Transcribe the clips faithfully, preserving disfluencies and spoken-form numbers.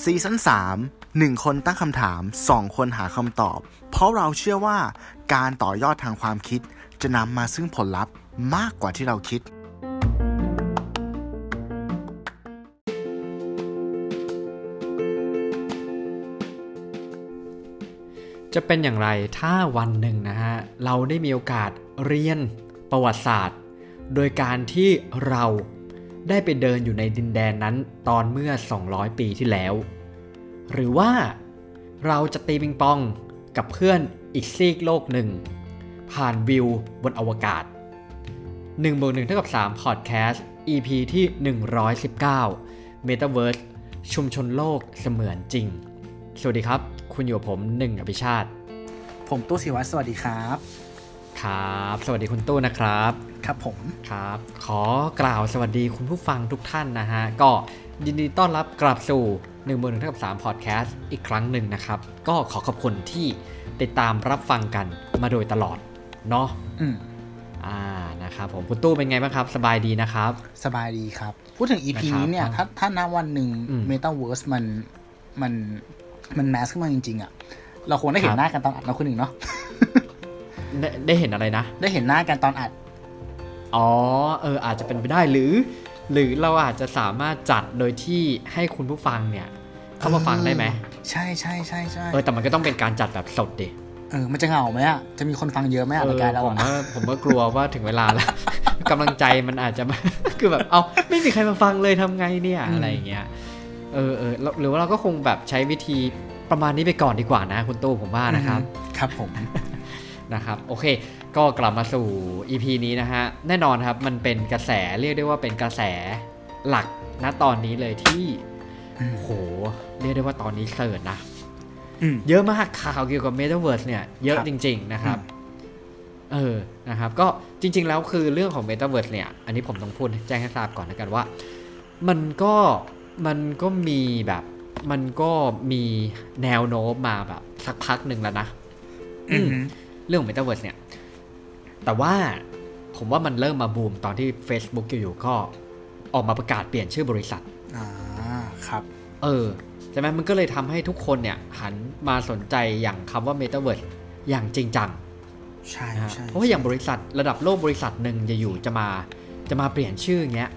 ซีซั่นสาม หนึ่งคนตั้งคำถามสองคนหาคำตอบเพราะเราเชื่อว่าการต่อยอดทางความคิดจะนำมาซึ่งผลลัพธ์มากกว่าที่เราคิดจะเป็นอย่างไรถ้าวันหนึ่งนะฮะเราได้มีโอกาสเรียนประวัติศาสตร์โดยการที่เราได้ไปเดินอยู่ในดินแดนนั้นตอนเมื่อสองร้อยปีที่แล้วหรือว่าเราจะตีปิงปองกับเพื่อนอีกซีกโลกหนึ่งผ่านวิวบนอวกาศ หนึ่งบวกหนึ่งเท่ากับสาม Podcast อี พี ที่หนึ่งร้อยสิบเก้า Metaverse ชุมชนโลกเสมือนจริงสวัสดีครับคุณอยู่กับผมหนึ่งอภิชาติผมตู้ศิวัฒน์สวัสดีครับครับสวัสดีคุณตู้นะครับครับผมครับขอกล่าวสวัสดีคุณผู้ฟังทุกท่านนะฮะก็ยินดีต้อนรับกลับสู่ หนึ่งบวกหนึ่งเท่ากับสาม Podcast อีกครั้งหนึ่งนะครับก็ขอขอบคุณที่ติดตามรับฟังกันมาโดยตลอดเนาะอืมอ่านะครับผมคุณตู้เป็นไงบ้างครับสบายดีนะครับสบายดีครับพูดถึง อี พี นี้เนี่ยถ้าถ้าณวันหนึ่ง Metaverse มันมันมันแมสขึ้นมาจริงๆอ่ะเราคงได้เห็นหน้ากันตอนอัดเราคนหนึ่งเนาะได้ได้เห็นอะไรนะได้เห็นหน้ากันตอนอัดอ๋อเอออาจจะเป็นไปได้หรือหรือเราอาจจะสามารถจัดโดยที่ให้คุณผู้ฟังเนี่ยเข้ามาฟังได้ไหมใช่ใช่ใช่ใช่เออแต่มันก็ต้องเป็นการจัดแบบสดดิเออมันจะเหงาไหมอ่ะจะมีคนฟังเยอะไหมอ่ะรายการเราผมว่าผมก็กลัวว่าถึงเวลาแล้วกำลังใจมันอาจจะคือแบบเอาไม่มีใครมาฟังเลยทำไงเนี่ยอะไรอย่างเงี้ยเออเออหรือว่าเราก็คงแบบใช้วิธีประมาณนี้ไปก่อนดีกว่านะคุณตู้ผมว่านะครับครับผมนะครับโอเคก็กลับมาสู่ อี พี นี้นะฮะแน่นอนครับมันเป็นกระแสเรียกได้ว่าเป็นกระแสหลักณตอนนี้เลยที่โอ้โหเรียกได้ว่าตอนนี้เสิร์ชนะเยอะมากข่าวเกี่ยวกับ Metaverse เนี่ยเยอะจริงๆนะครับเออนะครับก็จริงๆแล้วคือเรื่องของ Metaverse เนี่ยอันนี้ผมต้องพูดแจ้งให้ทราบก่อนแล้วกันว่ามันก็มันก็มีแบบมันก็มีแนวโน้มมาแบบสักพักหนึ่งแล้วนะเรื่องของ Metaverse เนี่ยแต่ว่าผมว่ามันเริ่มมาบูมตอนที่ Facebook อยู่ๆก็ออกมาประกาศเปลี่ยนชื่อบริษัทอ่าครับเออใช่ไหมมันก็เลยทำให้ทุกคนเนี่ยหันมาสนใจอย่างคำว่า Metaverse อย่างจริงจังใช่ใช่เพราะว่าอย่างบริษัทระดับโลกบริษัทหนึ่งจะอยู่จะมาจะมาเปลี่ยนชื่ออย่างเงี้ย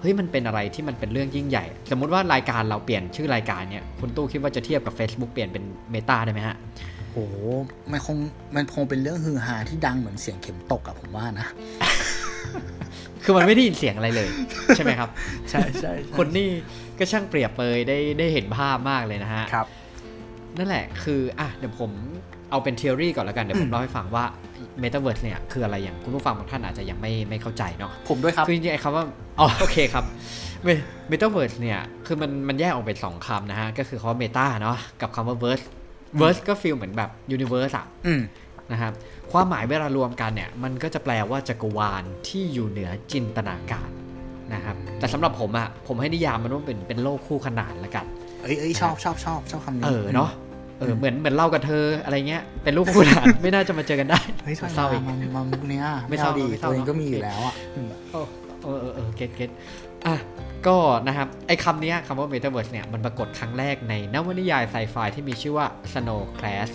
เฮ้ยมันเป็นอะไรที่มันเป็นเรื่องยิ่งใหญ่สมมติว่ารายการเราเปลี่ยนชื่อรายการเนี่ยคุณตู้คิดว่าจะเทียบกับ Facebook เปลี่ยนเป็น Meta ได้ไหมฮะโอ้โหมันคงมันคงเป็นเรื่องฮือฮาที่ดังเหมือนเสียงเข็มตกอะผมว่านะคือมันไม่ได้ยินเสียงอะไรเลยใช่ไหมครับใช่ใช่คนนี่ก็ช่างเปรียบเปยได้ได้เห็นภาพมากเลยนะฮะครับนั่นแหละคืออ่ะเดี๋ยวผมเอาเป็นทฤษฎีก่อนแล้วกันเดี๋ยวผมเล่าให้ฟังว่า Metaverse เนี่ยคืออะไรอย่างคุณผู้ฟังบางท่านอาจจะยังไม่ไม่เข้าใจเนาะผมด้วยครับคือจริงๆไอ้คำว่าอ๋อโอเคครับ Metaverse เนี่ยคือมันมันแยกออกเป็นสองคำนะฮะก็คือคำว่า Meta เนาะกับคำว่า Verseเวิร์สก็ฟีลเหมือนแบบยูนิเวิร์สอ่ะนะครับความหมายเวลารวมกันเนี่ยมันก็จะแปลว่าจักรวาลที่อยู่เหนือจินตนาการนะครับแต่สำหรับผมอ่ะผมให้นิยามมันว่าเป็นเป็นโลกคู่ขนานละกันเอ้ยเอ้ยชอบชอบชอบชอบคำนี้เออเนาะเออเหมือนเหมือนเล่ากับเธออะไรเงี้ยเป็นโลกคู่ขนานไม่น่าจะมาเจอกันได้เฮ้ยเศร้าอีกมันมันมุกเนี้ยไม่เศร้าดีตัวเองก็มีอยู่แล้วอ่ะเออเออเออเก็ตเก็ตอ่ะก็นะครับไอ้คำนี้คำว่า Metaverse เนี่ยมันปรากฏครั้งแรกในนวนิยายไซไฟที่มีชื่อว่า Snow Crash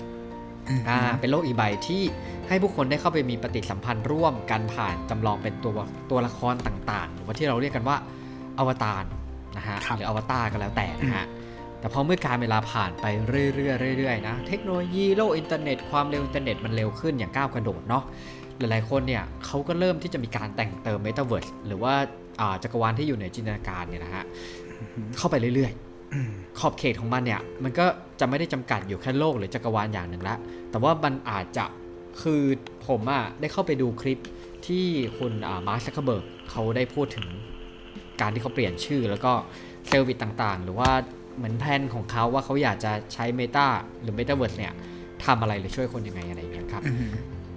อ่าเป็นโลกอีกใบที่ให้ผู้คนได้เข้าไปมีปฏิสัมพันธ์ร่วมกันผ่านจำลองเป็นตัวตัวละครต่างๆหรือว่าที่เราเรียกกันว่าอวตารนะฮะหรืออวตารก็แล้วแต่นะฮะแต่พอเมื่อการเวลาผ่านไปเรื่อยๆเรื่อยๆนะเทคโนโลยีโลกอินเทอร์เน็ตความเร็วอินเทอร์เน็ตมันเร็วขึ้นอย่างก้าวกระโดดเนาะหลายๆคนเนี่ยเขาก็เริ่มที่จะมีการแต่งเติม Metaverse หรือว่าจักรวาลที่อยู่ในจินตนาการเนี่ยนะฮะ mm-hmm. เข้าไปเรื่อยๆ mm-hmm. ขอบเขตของมันเนี่ยมันก็จะไม่ได้จำกัดอยู่แค่โลกหรือจักรวาลอย่างหนึ่งละแต่ว่ามันอาจจะคือผมอ่ะได้เข้าไปดูคลิปที่คุณมาร์ค ซักเคอร์เบิร์กเขาได้พูดถึงการที่เขาเปลี่ยนชื่อแล้วก็เซอร์วิสต่างๆหรือว่าเหมือนแพลนของเขาว่าเขาอยากจะใช้ Meta หรือ Metaverse เนี่ยทำอะไรหรือช่วยคนยังไงอะไรอย่างเงี้ยครับ mm-hmm.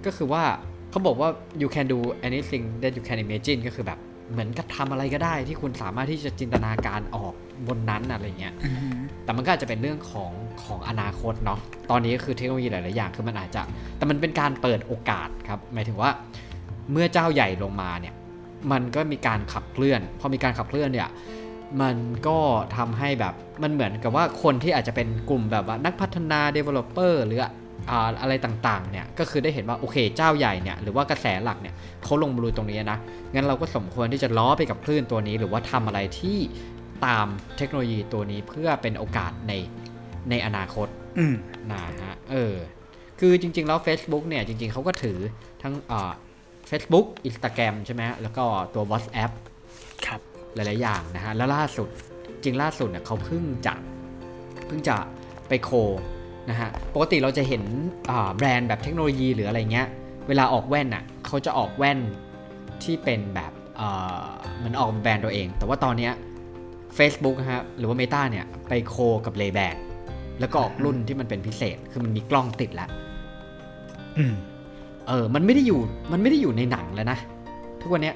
ก็คือว่าเขาบอกว่า you can do anything that you can imagine ก็คือแบบเหมือนกับทำอะไรก็ได้ที่คุณสามารถที่จะจินตนาการออกบนนั้นอะไรเงี้ย mm-hmm. แต่มันก็อาจจะเป็นเรื่องของของอนาคตเนาะตอนนี้ก็คือเทคโนโลยีหลายๆอย่างคือมันอาจจะแต่มันเป็นการเปิดโอกาสครับหมายถึงว่าเมื่อเจ้าใหญ่ลงมาเนี่ย มันก็มีการขับเคลื่อนพอมีการขับเคลื่อนเนี่ยมันก็ทำให้แบบมันเหมือนกับว่าคนที่อาจจะเป็นกลุ่มแบบว่านักพัฒนา developer หรืออะไรต่างๆเนี่ยก็คือได้เห็นว่าโอเคเจ้าใหญ่เนี่ยหรือว่ากระแสหลักเนี่ยเขาลงบลูตรงนี้นะงั้นเราก็สมควรที่จะล้อไปกับคลื่นตัวนี้หรือว่าทำอะไรที่ตามเทคโนโลยีตัวนี้เพื่อเป็นโอกาสในในอนาคตนะฮะเออคือจริงๆแล้ว Facebook เนี่ยจริงๆเขาก็ถือทั้งอ่า Facebook Instagram ใช่ไหมแล้วก็ตัว WhatsApp ครับหลายๆอย่างนะฮะแล้วล่าสุดจริงล่าสุดเนี่ยเขาเพิ่งจะเพิ่งจะไปโคนะฮะปกติเราจะเห็นแบรนด์แบบเทคโนโลยีหรืออะไรเงี้ยเวลาออกแว่นน่ะเขาจะออกแว่นที่เป็นแบบมันออกแบรนด์ตัวเองแต่ว่าตอนเนี้ย Facebook ฮะหรือว่า Meta เนี่ยไปโคกับ Ray-Ban แล้วก็ออกรุ่นที่มันเป็นพิเศษคือมันมีกล้องติดแล้วเออมันไม่ได้อยู่มันไม่ได้อยู่ในหนังแล้วนะทุกวันเนี้ย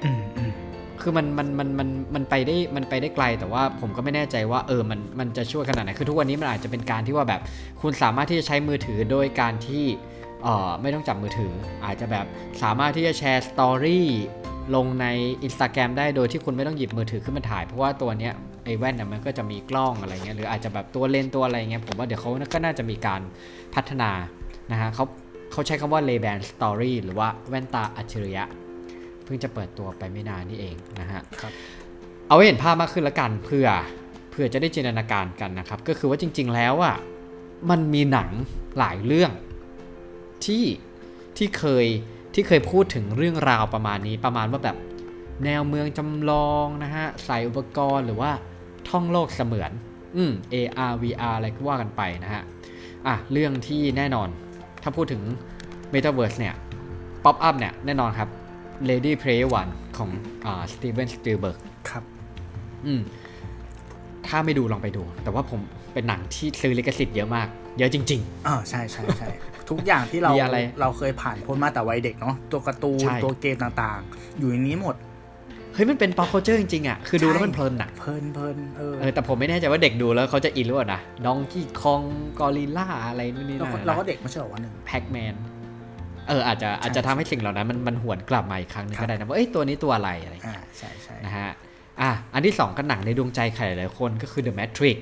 คือมันมันมันมันมันไปได้มันไปได้ไกลแต่ว่าผมก็ไม่แน่ใจว่าเออมันมันจะช่วยขนาดไหนคือทุกวันนี้มันอาจจะเป็นการที่ว่าแบบคุณสามารถที่จะใช้มือถือโดยการที่เอ่อไม่ต้องจับมือถืออาจจะแบบสามารถที่จะแชร์สตอรี่ลงใน Instagram ได้โดยที่คุณไม่ต้องหยิบมือถือขึ้นมาถ่ายเพราะว่าตัวเนี้ยไอ้แว่นน่ะมันก็จะมีกล้องอะไรเงี้ยหรืออาจจะแบบตัวเลนส์ตัวอะไรเงี้ยผมว่าเดี๋ยวเขาก็น่าจะมีการพัฒนานะฮะเขาเขาใช้คำว่า Ray-Ban Story หรือว่าแว่นตาอัจฉริยะเพิ่งจะเปิดตัวไปไม่นานนี่เองนะฮะเอาให้เห็นภาพมากขึ้นละกันเพื่อเพื่อจะได้จินตนาการกันนะครับก็คือว่าจริงๆแล้วอ่ะมันมีหนังหลายเรื่องที่ที่เคยที่เคยพูดถึงเรื่องราวประมาณนี้ประมาณว่าแบบแนวเมืองจำลองนะฮะใส่อุปกรณ์หรือว่าท่องโลกเสมือนอืม เอ อาร์ วี อาร์ อะไรก็ว่ากันไปนะฮะอ่ะเรื่องที่แน่นอนถ้าพูดถึง Metaverse เนี่ย Pop Up เนี่ยแน่นอนครับReady Player One ของอ่า Steven Spielberg ครับอืมถ้าไม่ดูลองไปดูแต่ว่าผมเป็นหนังที่ซื้อลิขสิทธิ์เยอะมากเยอะจริงๆอ่าใช่ๆๆ ทุกอย่างที่เราเราเคยผ่านพ้นมาแต่วัยเด็กเนาะตัวการ์ตูนตัวเกมต่างๆอยู่ในนี้หมดเฮ้ยมันเป็น pop culture จริงๆอ่ะคือดูแล้วมันเพลินน่ะเพลินๆเออเออแต่ผมไม่แน่ใจว่าเด็กดูแล้วเขาจะอินหรือเปล่านะน้องกี้คองกอริลล่าอะไรนู่นนี่นั่นเราก็เด็กไม่ใช่หรอวะหนึ่ง Pac-Manเอออาจจะอาจจะทำให้สิ่งเหล่านั้นมันมันหวนกลับมาอีกครั้งนึงก็ได้นะว่าเอ้ยตัวนี้ตัวอะไรอะไรอย่างเงี้ยใช่ใช่นะฮะอ่ะอันที่สองก็หนังในดวงใจใครหลายคนก็คือ The Matrix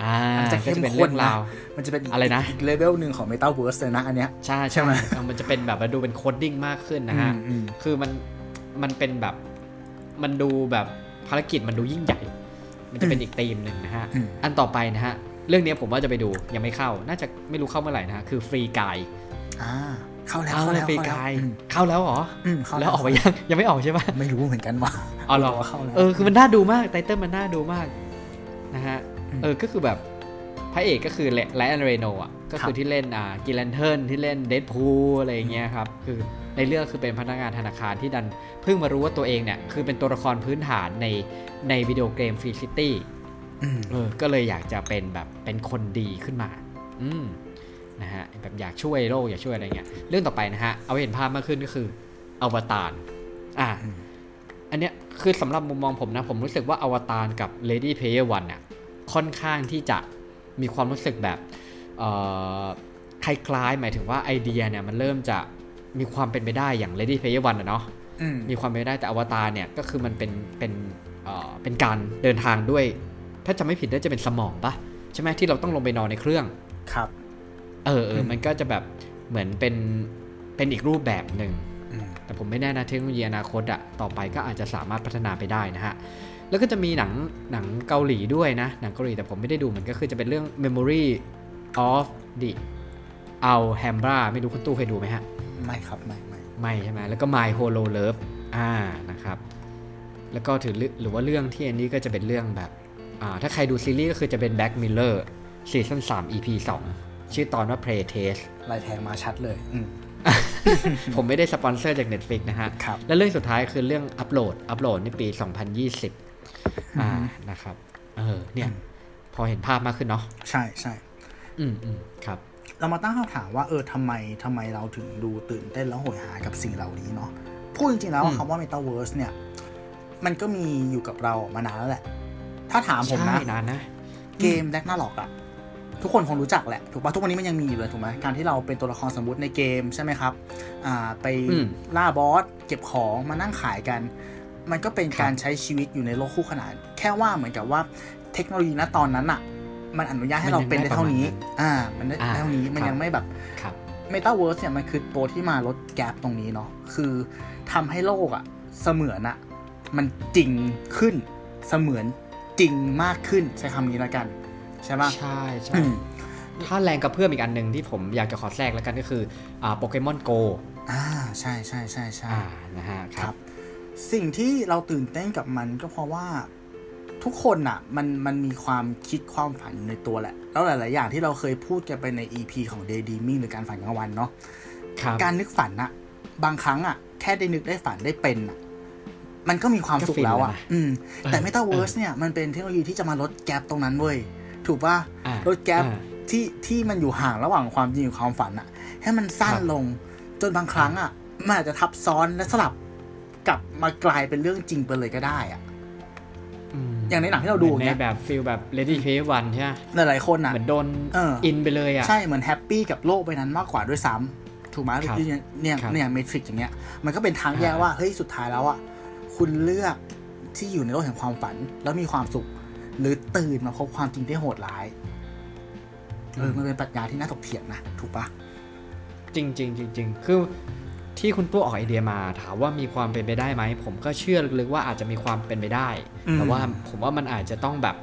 อ่ามันจะเป็นเรื่องราวมันจะเป็นอะไรนะอีกเลเวลนึงของ Metaverse นะอันเนี้ยใช่ใช่มั้ยมันจะเป็นแบบดูเป็นโคดดิ้งมากขึ้นนะฮะคือมันมันเป็นแบบมันดูแบบภารกิจมันดูยิ่งใหญ่มันจะเป็นอีกธีมนึงนะฮะอันต่อไปนะฮะเรื่องนี้ผมว่าจะไปดูยังไม่เข้าน่าจะไม่รู้เข้าเมื่อไหร่นะฮะคือ Free Guyอ่าเข้าแล้วเข้าแล้วฟรีไกด์เข้าแล้วเหรออืมแล้วออกไปยังยังไม่ออกใช่ป่ะไม่รู้เหมือนกันว่าอ๋อเหรอเออคือมันน่าดูมากไตเติ้ลมันน่าดูมากนะฮะเออก็คือแบบพระเอกก็คือไลออนเรโนอ่ะก็คือที่เล่นอ่ากิลแลนเทิร์นที่เล่นเดดพูลอะไรอย่างเงี้ยครับคือในเรื่องคือเป็นพนักงานธนาคารที่ดันเพิ่งมารู้ว่าตัวเองเนี่ยคือเป็นตัวละครพื้นฐานในในวิดีโอเกมฟรีซิตี้เออก็เลยอยากจะเป็นแบบเป็นคนดีขึ้นมาอืมนะฮะแบบอยากช่วยโลกอยากช่วยอะไรเงี้ยเรื่องต่อไปนะฮะเอาเห็นภาพมากขึ้นก็คือ Avatar อ่ะอันเนี้ยคือสำหรับมุมมองผมนะผมรู้สึกว่า Avatar กับ Ready Player One น่ะค่อนข้างที่จะมีความรู้สึกแบบเอ่อคล้ายๆหมายถึงว่าไอเดียเนี่ยมันเริ่มจะมีความเป็นไปได้อย่าง Ready Player One อ่ะเนาะมีความเป็นไปได้แต่ Avatar เนี่ยก็คือมันเป็นเป็นเอ่อเป็นการเดินทางด้วยถ้าจำไม่ผิดน่าจะเป็นสมองป่ะใช่มั้ยที่เราต้องลงไปนอนในเครื่องครับเออเออมันก็จะแบบเหมือนเป็นเป็นอีกรูปแบบหนึ่งแต่ผมไม่แน่นะเทคโนโลยีอนาคตอะต่อไปก็อาจจะสามารถพัฒนาไปได้นะฮะแล้วก็จะมีหนังหนังเกาหลีด้วยนะหนังเกาหลีแต่ผมไม่ได้ดูมันก็คือจะเป็นเรื่อง Memory of the Alhambra ไม่รู้คุณตู้เคยดูไหมฮะไม่ครับไม่ไม่ไม่ใช่ไหมแล้วก็ My Hollow Love อ่านะครับแล้วก็ถือหรือว่าเรื่องที่อันนี้ก็จะเป็นเรื่องแบบอ่าถ้าใครดูซีรีส์ก็คือจะเป็น Black Mirror ซีซั่นสาม อี พี สองชื่อตอนว่า Play Test ลายแทงมาชัดเลย ผมไม่ได้สปอนเซอร์จาก Netflix นะฮะและเรื่องสุดท้ายคือเรื่อง Upload Upload ในปีสองพันยี่สิบอ่านะครับเออเนี่ยพอเห็นภาพมากขึ้นเนาะใช่ๆอืมๆครับเรามาตั้งคำถามว่าเออทำไมทำไมเราถึงดูตื่นเต้นแล้วโหยหากับสิ่งเหล่านี้เนาะพูดจริงๆแล้วคำว่า Metaverse เนี่ยมันก็มีอยู่กับเรามานานแล้วแหละถ้าถามผมนะเกม Ragnarok อ่ะ ทุกคนคงรู้จักแหละถูกป่ะทุกวันนี้มันยังมีอยู่เลยถูกไหมการที่เราเป็นตัวละครสมมุติในเกมใช่ไหมครับอ่าไปล่าบอสเก็บของมานั่งขายกันมันก็เป็นการใช้ชีวิตอยู่ในโลกคู่ขนานแค่ว่าเหมือนกับว่าเทคโนโลยีณตอนนั้นอ่ะมันอนุญาตให้เราเป็นได้เท่านี้อ่ามันได้เท่านี้มันยังไม่แบบเมตาเวิร์สเนี่ยมันคือตัวที่มาลดแกลบตรงนี้เนาะคือทำให้โลกอ่ะเสมือนอ่ะมันจริงขึ้นเสมือนจริงมากขึ้นใช้คำนี้ละกันใช่ป่ะใช่ใช่ถ้าแรงกระเพื่อมอีกอันหนึ่งที่ผมอยากจะขอแทรกแล้วกันก็คือโปเกมอนโกอ่าใช่ใช่ใช่ใช่นะฮะครับสิ่งที่เราตื่นเต้นกับมันก็เพราะว่าทุกคนอ่ะมันมันมีความคิดความฝันอยู่ในตัวแหละแล้วหลายๆอย่างที่เราเคยพูดกันไปใน อี พี ของ Daydreaming หรือการฝันกลางวันเนาะการนึกฝันอ่ะบางครั้งอ่ะแค่ได้นึกได้ฝันได้เป็นอ่ะมันก็มีความสุขแล้วอ่ะอืมแต่ Metaverse เนี่ยมันเป็นเทคโนโลยีที่จะมาลดแกปตรงนั้นเว้ยถูกป่ะลดแกปที่ที่มันอยู่ห่างระหว่างความจริงกับความฝันอ่ะให้มันสั้นลงจนบางครั้งอ่ะมันอาจจะทับซ้อนและสลับกลับมากลายเป็นเรื่องจริงไปเลยก็ได้อ่ะอย่างในหนังที่เราดูเนี่ยแบบฟีลแบบ Ready Player One ใช่ไหมหลายๆคนอ่ะเหมือนโดนอินไปเลยอ่ะใช่เหมือนแฮปปี้กับโลกไปนั้นมากกว่าด้วยซ้ำถูกไหมเนี่ยเนี่ยเมทริกซ์อย่างเงี้ยมันก็เป็นทางแยกว่าเฮ้ยสุดท้ายแล้วอ่ะคุณเลือกที่อยู่ในโลกแห่งความฝันแล้วมีความสุขหรือตื่นมาพบความจริงที่โหดร้ายเออมันเป็นปรัชญาที่น่าถกเถียงนะถูกปะจริงจริงจริงคือที่คุณตัวออกไอเดียมาถามว่ามีความเป็นไปได้ไหมผมก็เชื่อลึกๆว่าอาจจะมีความเป็นไปได้แต่ว่าผมว่ามันอาจจะต้องแบบ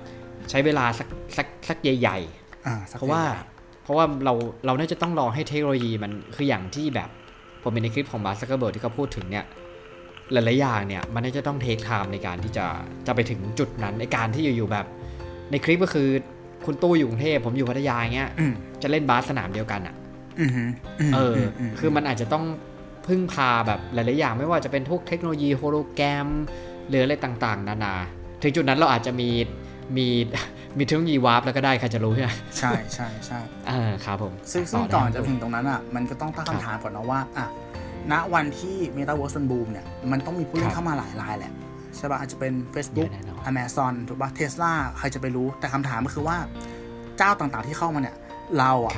ใช้เวลาสักสักสักใหญ่ๆเพราะว่าเพราะว่าเราเราน่าจะต้องรอให้เทคโนโลยีมันคืออย่างที่แบบผมเป็นในคลิปของมาร์ค ซักเคอร์เบิร์กที่เขาพูดถึงเนี่ยหลายๆอย่างเนี่ยมันน่าจะต้องเทคไทม์ในการที่จะจะไปถึงจุดนั้นในการที่อยู่ๆแบบในคลิปก็คือคุณตู้อยู่กรุงเทพผมอยู่พัทยาเงี้ยจะเล่นบาสสนามเดียวกันอ่ะเออคือมันอาจจะต้องพึ่งพาแบบหลายๆอย่างไม่ว่าจะเป็นพวกเทคโนโลยีโฮโลแกรมหรืออะไรต่างๆนานาถึงจุดนั้นเราอาจจะมีมีมีเทคโนโลยีวาร์ปแล้วก็ได้ใครจะรู้ใช่ไหมใช่ใช่ใช่เออครับผมซึ่งก่อนจะถึงตรงนั้นอ่ะมันก็ต้องตั้งคำถามก่อนนะว่าอ่ะณวันที่เมตาเวิร์สมันบูมเนี่ยมันต้องมีผู้เล่นเข้ามาหลายรายแหละใช่ป่ะอาจจะเป็น Facebook Amazon ถูกป่ะ Tesla ใครจะไปรู้แต่คำถามก็คือว่าเจ้าต่างๆที่เข้ามาเนี่ยเราอ่ะ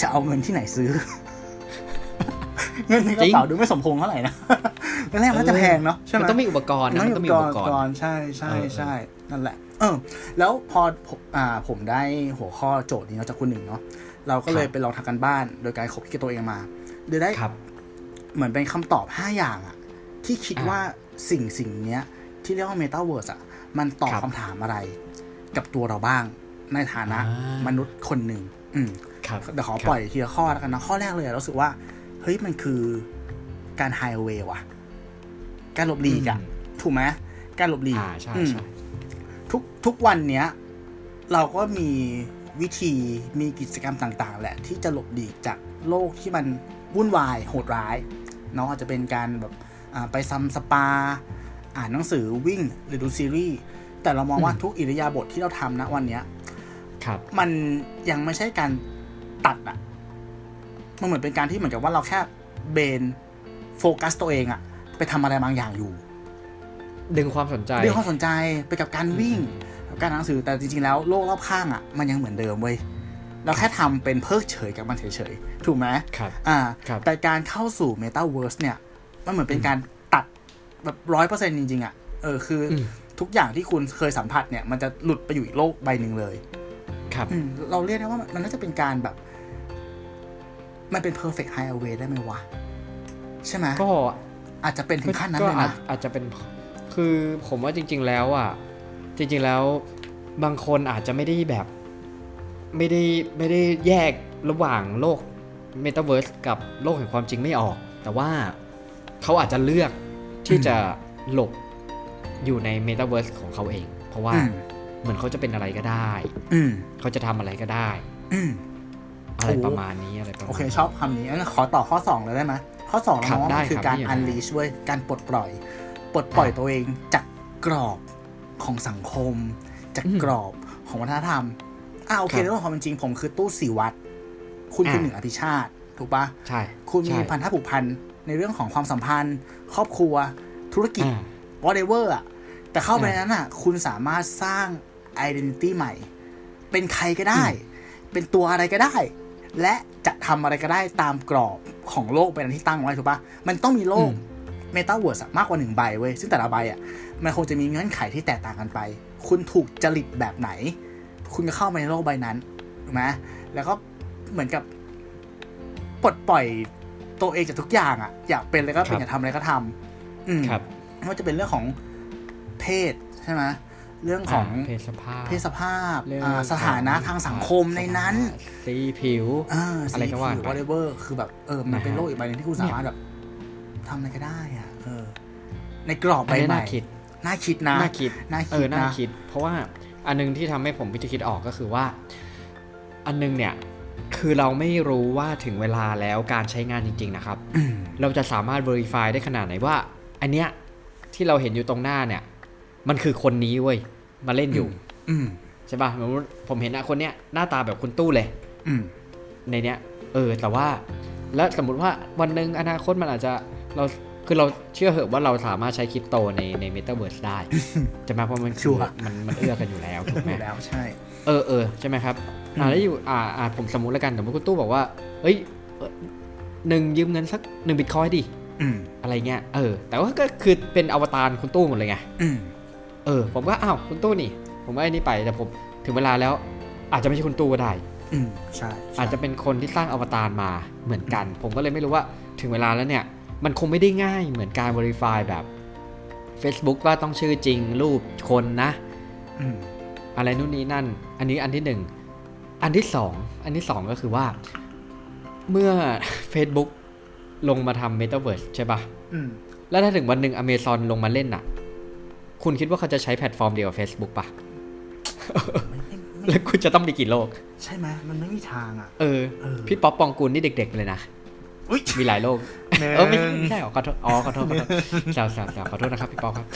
จะเอาเงินที่ไหนซื้อเงินในกระเป๋าดูไม่สมพงษ์เท่าไหร่นะแรกๆมันจะแพงเนาะใช่มั้ยมันต้องมีอุปกรณ์นะมันต้องมีอุปกรณ์ใช่ๆๆนั่นแหละเออแล้วพออ่าผมได้หัวข้อโจทย์นี้เนาะจากคุณหนึ่งเนาะเราก็เลยไปลองทำกันบ้านโดยการขบคิดตัวเองมาโดยได้เหมือนเป็นคำตอบห้าอย่างอะที่คิดว่าสิ่งสิ่งนี้ที่เรียกว่าเมตาเวิร์สอะมันตอบคำถามอะไรกับตัวเราบ้างในฐานะมนุษย์คนหนึ่งเดี๋ยวขอปล่อยทีละข้อแล้วกันนะข้อแรกเลยเรารู้สึกว่าเฮ้ยมันคือการไฮเวย์ว่ะการหลบหลีกอะถูกไหมการหลบหลีกทุกทุกวันเนี้ยเราก็มีวิธีมีกิจกรรมต่างๆแหละที่จะหลบหลีกจากโลกที่มันวุ่นวายโหดร้ายเนาะอาจจะเป็นการแบบไปซัมสปาอ่านหนังสือวิ่งหรือดูซีรีส์แต่เรามองว่าทุกอิริยาบถ ท, ที่เราทำนะวันนี้มันยังไม่ใช่การตัดอะมันเหมือนเป็นการที่เหมือนกับว่าเราแค่เบนโฟกัสตัวเองอะไปทำอะไรบางอย่างอยู่ดึงความสนใจดึงความสนใจไปกับการวิ่งกับการอ่านหนังสือแต่จริงๆแล้วโลกรอบข้างอะมันยังเหมือนเดิมเว้ยเราแค่ทำเป็นเพิกเฉยกับมันเฉยๆถูกไหมครับอ่าแต่การเข้าสู่เมตาเวิร์สเนี่ยมันเหมือนเป็นการตัดแบบ หนึ่งร้อยเปอร์เซ็นต์ จริงๆอ่ะเออคือทุกอย่างที่คุณเคยสัมผัสเนี่ยมันจะหลุดไปอยู่อีกโลกใบหนึ่งเลยครับเราเรียกได้ว่ามันน่าจะเป็นการแบบมันเป็น perfect highway ได้ไหมวะใช่ไหมก็อาจจะเป็นถึงขั้นนั้นเลยนะอาจจะเป็นคือผมว่าจริงๆแล้วอ่ะจริงๆแล้วบางคนอาจจะไม่ได้แบบไม่ได้ไม่ได้แยกระหว่างโลกเมตาเวิร์สกับโลกแห่งความจริงไม่ออกแต่ว่าเขาอาจจะเลือกที่จะหลบอยู่ในเมตาเวิร์สของเขาเองเพราะว่าเหมือนเขาจะเป็นอะไรก็ได้เขาจะทำอะไรก็ได้อะไรประมาณนี้อะไรประมาณโอเคชอบคำนี้ขอต่อข้อสองเลยได้ไหมข้อสองเรามองว่ามันคือการ unleash เว้ยการปลดปล่อยปลดปล่อยตัวเองจากกรอบของสังคมจากกรอบของวัฒนธรรมอ่าโอเคในโลกความจริงผมคือตู้สีวัดคุณคือหนึ่งอภิชาติถูกปะใช่คุณมีพันธะผูกพันในเรื่องของความสัมพันธ์ครอบครัวธุรกิจ whatever อ่ะแต่เข้าไปนั้นอ่ะคุณสามารถสร้าง identity ใหม่เป็นใครก็ได้ เป็นตัวอะไรก็ได้และจะทำอะไรก็ได้ตามกรอบของโลกเป็นอันที่ตั้งไว้ถูกป่ะมันต้องมีโลกเมตาเวิร์สมากกว่าหนึ่งใบเว้ยซึ่งแต่ละใบอ่ะมันคงจะมีเงื่อนไขที่แตกต่างกันไปคุณถูกจริตแบบไหนคุณจะเข้ามาในโลกใบนั้นถูกไหมแล้วก็เหมือนกับปลดปล่อยตัวเองจากทุกอย่างอ่ะอยากเป็นอะไรก็เป็นอยากทำอะไรก็ทำอืมไม่ว่าจะเป็นเรื่องของเพศใช่ไหมเรื่องของเพศสภาพเพศสภาพสถานะทางสังคมในนั้นสีผิวอะไรก็ว่าไป whatever คือแบบเออมันเป็นโลกอีกใบนึงที่คุณสามารถแบบทำอะไรก็ได้อ่ะเออในกรอบใบใหม่น่าคิดน่าคิดนะน่าคิดเออน่าคิดเพราะว่าอันนึงที่ทำให้ผมพิจารณาออกก็คือว่าอันนึงเนี่ยคือเราไม่รู้ว่าถึงเวลาแล้วการใช้งานจริงๆนะครับ เราจะสามารถ verify ได้ขนาดไหนว่าอันเนี้ยที่เราเห็นอยู่ตรงหน้าเนี่ยมันคือคนนี้เว้ยมาเล่นอยู่ใช่ป่ะผมเห็นนะคนเนี้ยหน้าตาแบบคุณตู้เลยในเนี้ยเออแต่ว่าแล้วสมมุติว่าวันนึงอนาคตมันอาจจะเราคือเราเชื่อเหอะว่าเราสามารถใช้คริปโตในในเมตาเวิร์สได้ใช่ไหมเพราะมันคือมันมันเอื้อกันอยู่แล้วถูกไหมแล้วใช่เออเออใช่ไหมครับอ่าแล้วอยู่อ่าอ่าผมสมมุติแล้วกันแต่เมื่อคุณตู้บอกว่าเฮ้ยหนึ่งยืมเงินสักหนึ่งบิตคอยดิอะไรเงี้ยเออแต่ว่าก็คือเป็นอวตารคุณตู้หมดเลยไงเออผมก็อ้าวคุณตู้นี่ผมก็ไอ้นี่ไปแต่ผมถึงเวลาแล้วอาจจะไม่ใช่คุณตู้ก็ได้อืมใช่อาจจะเป็นคนที่สร้างอวตารมาเหมือนกันผมก็เลยไม่รู้ว่าถึงเวลาแล้วเนี่ยมันคงไม่ได้ง่ายเหมือนการ verify แบบ Facebook ว่าต้องชื่อจริงรูปคนนะอืมอะไรนู่นนี่นั่นอันนี้อันที่หนึ่งอันที่สองอันที่สองก็คือว่าเมื่อ Facebook ลงมาทำ Metaverse ใช่ป่ะอืมแล้วถ้าถึงวันนึง Amazon ลงมาเล่นน่ะคุณคิดว่าเขาจะใช้แพลตฟอร์มเดียวกับ Facebook ป่ะแล้วคุณจะต้องมีกี่โลกใช่ไหมมันไม่มีทางอ่ะเออพี่ป๊อปปองกูลนี่เด็กๆเลยนะมีหลายโลกเออไม่ใช่หรอขอโทษอ๋อขอโทษขอโทษแซวแซวแซวขอโทษนะครับพี่ป๊อปครับ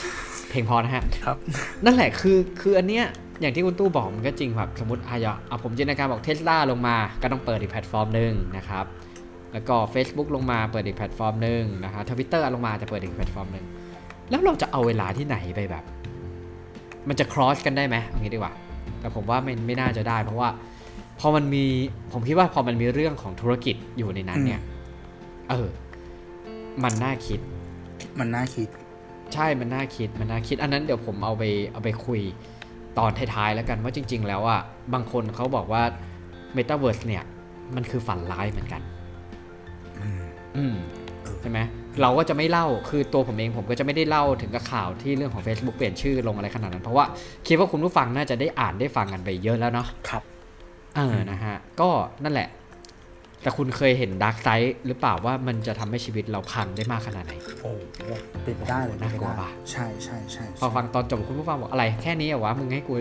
เพลงพอนะฮะครับนั่นแหละคือคืออันเนี้ยอย่างที่คุณตู้บอกมันก็จริงแบบสมมติอ่ะผมจินตนาการบอก Tesla ลงมาก็ต้องเปิดอีกแพลตฟอร์มนึงนะครับแล้วก็ Facebook ลงมาเปิดอีกแพลตฟอร์มนึงนะฮะ Twitter ลงมาจะเปิดอีกแพลตฟอร์มนึงแล้วเราจะเอาเวลาที่ไหนไปแบบมันจะ cross กันได้ไหมเอางี้ดีกว่าแต่ผมว่ามันไม่น่าจะได้เพราะว่าพอมันมีผมคิดว่าพอมันมีเรื่องของธุรกิจอยู่ในนั้นเนี่ยเออมันน่าคิดมันน่าคิดใช่มันน่าคิดมันน่าคิดอันนั้นเดี๋ยวผมเอาไปเอาไปคุยตอนท้ายๆแล้วกันว่าจริงๆแล้วอ่ะบางคนเขาบอกว่าเมตาเวิร์สเนี่ยมันคือฝันร้ายเหมือนกันอืมอืมใช่ไหมเราก็จะไม่เล่าคือตัวผมเองผมก็จะไม่ได้เล่าถึงกับข่าวที่เรื่องของ Facebook เปลี่ยนชื่อลงอะไรขนาดนั้นเพราะว่าคิดว่าคุณผู้ฟังน่าจะได้อ่านได้ฟังกันไปเยอะแล้วเนาะครับเออนะฮะก็นั่นแหละแต่คุณเคยเห็นดาร์กไซด์หรือเปล่าว่ามันจะทำให้ชีวิตเราพังได้มากขนาดไหนโอ้เป็นไปได้เลยน่ากลัวป่ะใช่ใช่ใช่พอฟังตอนจบคุณผู้ฟังบอกอะไรแค่นี้เหรอวะมึงให้กู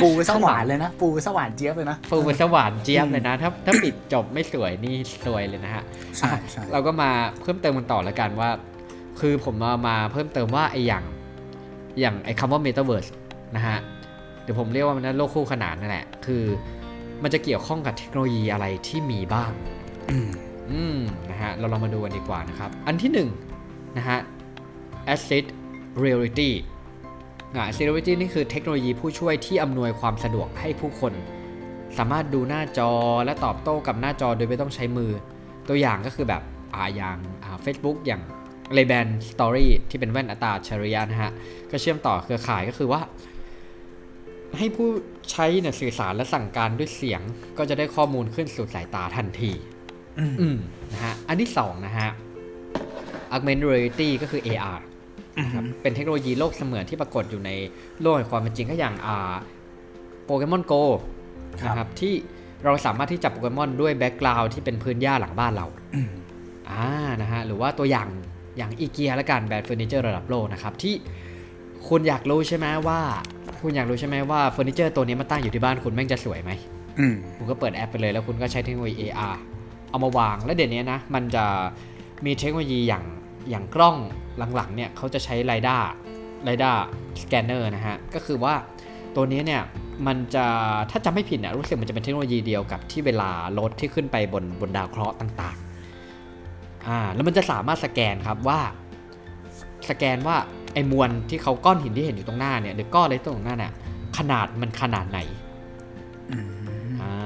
ปูสว่านเลยนะปูสว่านเจี๊ยบเลยนะปูสว่านเจี๊ยบเลยนะถ้าถ้าปิดจบไม่สวยนี่สวยเลยนะฮะใช่ใช่เราก็มาเพิ่มเติมกันต่อแล้วกันว่าคือผมมามาเพิ่มเติมว่าไอ้อย่างอย่างไอ้คำว่าเมตาเวิร์สนะฮะเดี๋ยวผมเรียกว่ามันนั่นโลกคู่ขนานนั่นแหละคือมันจะเกี่ยวข้องกับเทคโนโลยีอะไรที่มีบ้างอืมนะฮะเราลองมาดูกันดีกว่านะครับอันที่หนึ่ง น, นะฮะ Asset Reality อ่า Asset Reality นี่คือเทคโนโลยีผู้ช่วยที่อำนวยความสะดวกให้ผู้คนสามารถดูหน้าจอและตอบโต้กับหน้าจอโดยไม่ต้องใช้มือตัวอย่างก็คือแบบอ่าอย่างอ่า Facebook อย่าง Ray-Ban Story ที่เป็นแว่นอัตราอัจฉริยะนะฮะก็เชื่อมต่อเครือข่ายก็คือว่าให้ผู้ใช้เนี่ยสื่อสารและสั่งการด้วยเสียงก็จะได้ข้อมูลขึ้นสู่สายตาทันทีนะฮะอันที่สองนะฮะ Augmented Reality ก็คือ เอ อาร์ นะครับเป็นเทคโนโลยีโลกเสมือนที่ปรากฏอยู่ในโลกแห่งความเป็นจริงก็อย่างอ่า Pokemon Go นะครับที่เราสามารถที่จับโปเกมอนด้วยแบ็คกราวด์ที่เป็นพื้นหญ้าหลังบ้านเราอ่านะฮะหรือว่าตัวอย่างอย่าง IKEA ละกันแบรนด์เฟอร์นิเจอร์ระดับโลกนะครับที่คุณอยากรู้ใช่ไหมว่าคุณอยากรู้ใช่ไหมว่าเฟอร์นิเจอร์ตัวนี้มาตั้งอยู่ที่บ้านคุณแม่งจะสวยไหมคุณก็เปิดแอปไปเลยแล้วคุณก็ใช้เทคโนโลยี เอ อาร์ เอามาวางแล้วเดี๋ยวนี้นะมันจะมีเทคโนโลยีอย่างอย่างกล้องหลังๆเนี่ยเขาจะใช้ LiDAR LiDAR Scanner นะฮะก็คือว่าตัวนี้เนี่ยมันจะถ้าจำไม่ผิดนะรู้สึกมันจะเป็นเทคโนโลยีเดียวกับที่เวลารถที่ขึ้นไปบนบนดาวเคราะห์ต่างๆอ่าแล้วมันจะสามารถสแกนครับว่าสแกนว่าไอ้มวลที่เขาก้อนหินที่เห็นอยู่ตรงหน้าเนี่ยหรือก้อนอะไรตรงหน้าเนี่ยขนาดมันขนาดไหนอ่า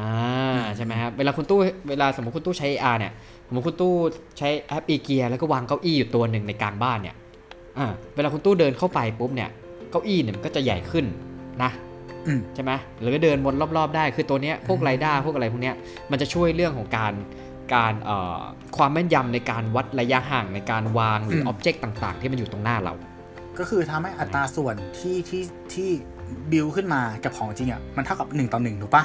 ใช่ไหมครับเวลาคุณตู้เวลาสมมติคุณตู้ใช้ เอ อาร์ เนี่ยสมมติคุณตู้ใช้แอปอีเกียแล้วก็วางเก้าอี้อยู่ตัวหนึ่งในกลางบ้านเนี่ยอ่าเวลาคุณตู้เดินเข้าไปปุ๊บเนี่ยเก้าอี้เนี่ยมันก็จะใหญ่ขึ้นนะใช่ไหมหรือเดินวนรอบๆได้คือตัวเนี้ยพวกไรด้าพวกอะไรพวกเนี้ยมันจะช่วยเรื่องของการการเอ่อความแม่นยำในการวัดระยะห่างในการวางหรืออ็อบเจกต์ต่างๆที่มันอยู่ตรงหน้าเราก็คือทำให้อัตราส่วนที่ที่ที่บิลขึ้นมากับของจริงอ่ะมันเท่ากับหนึ่งต่อหนึ่งถูกปะ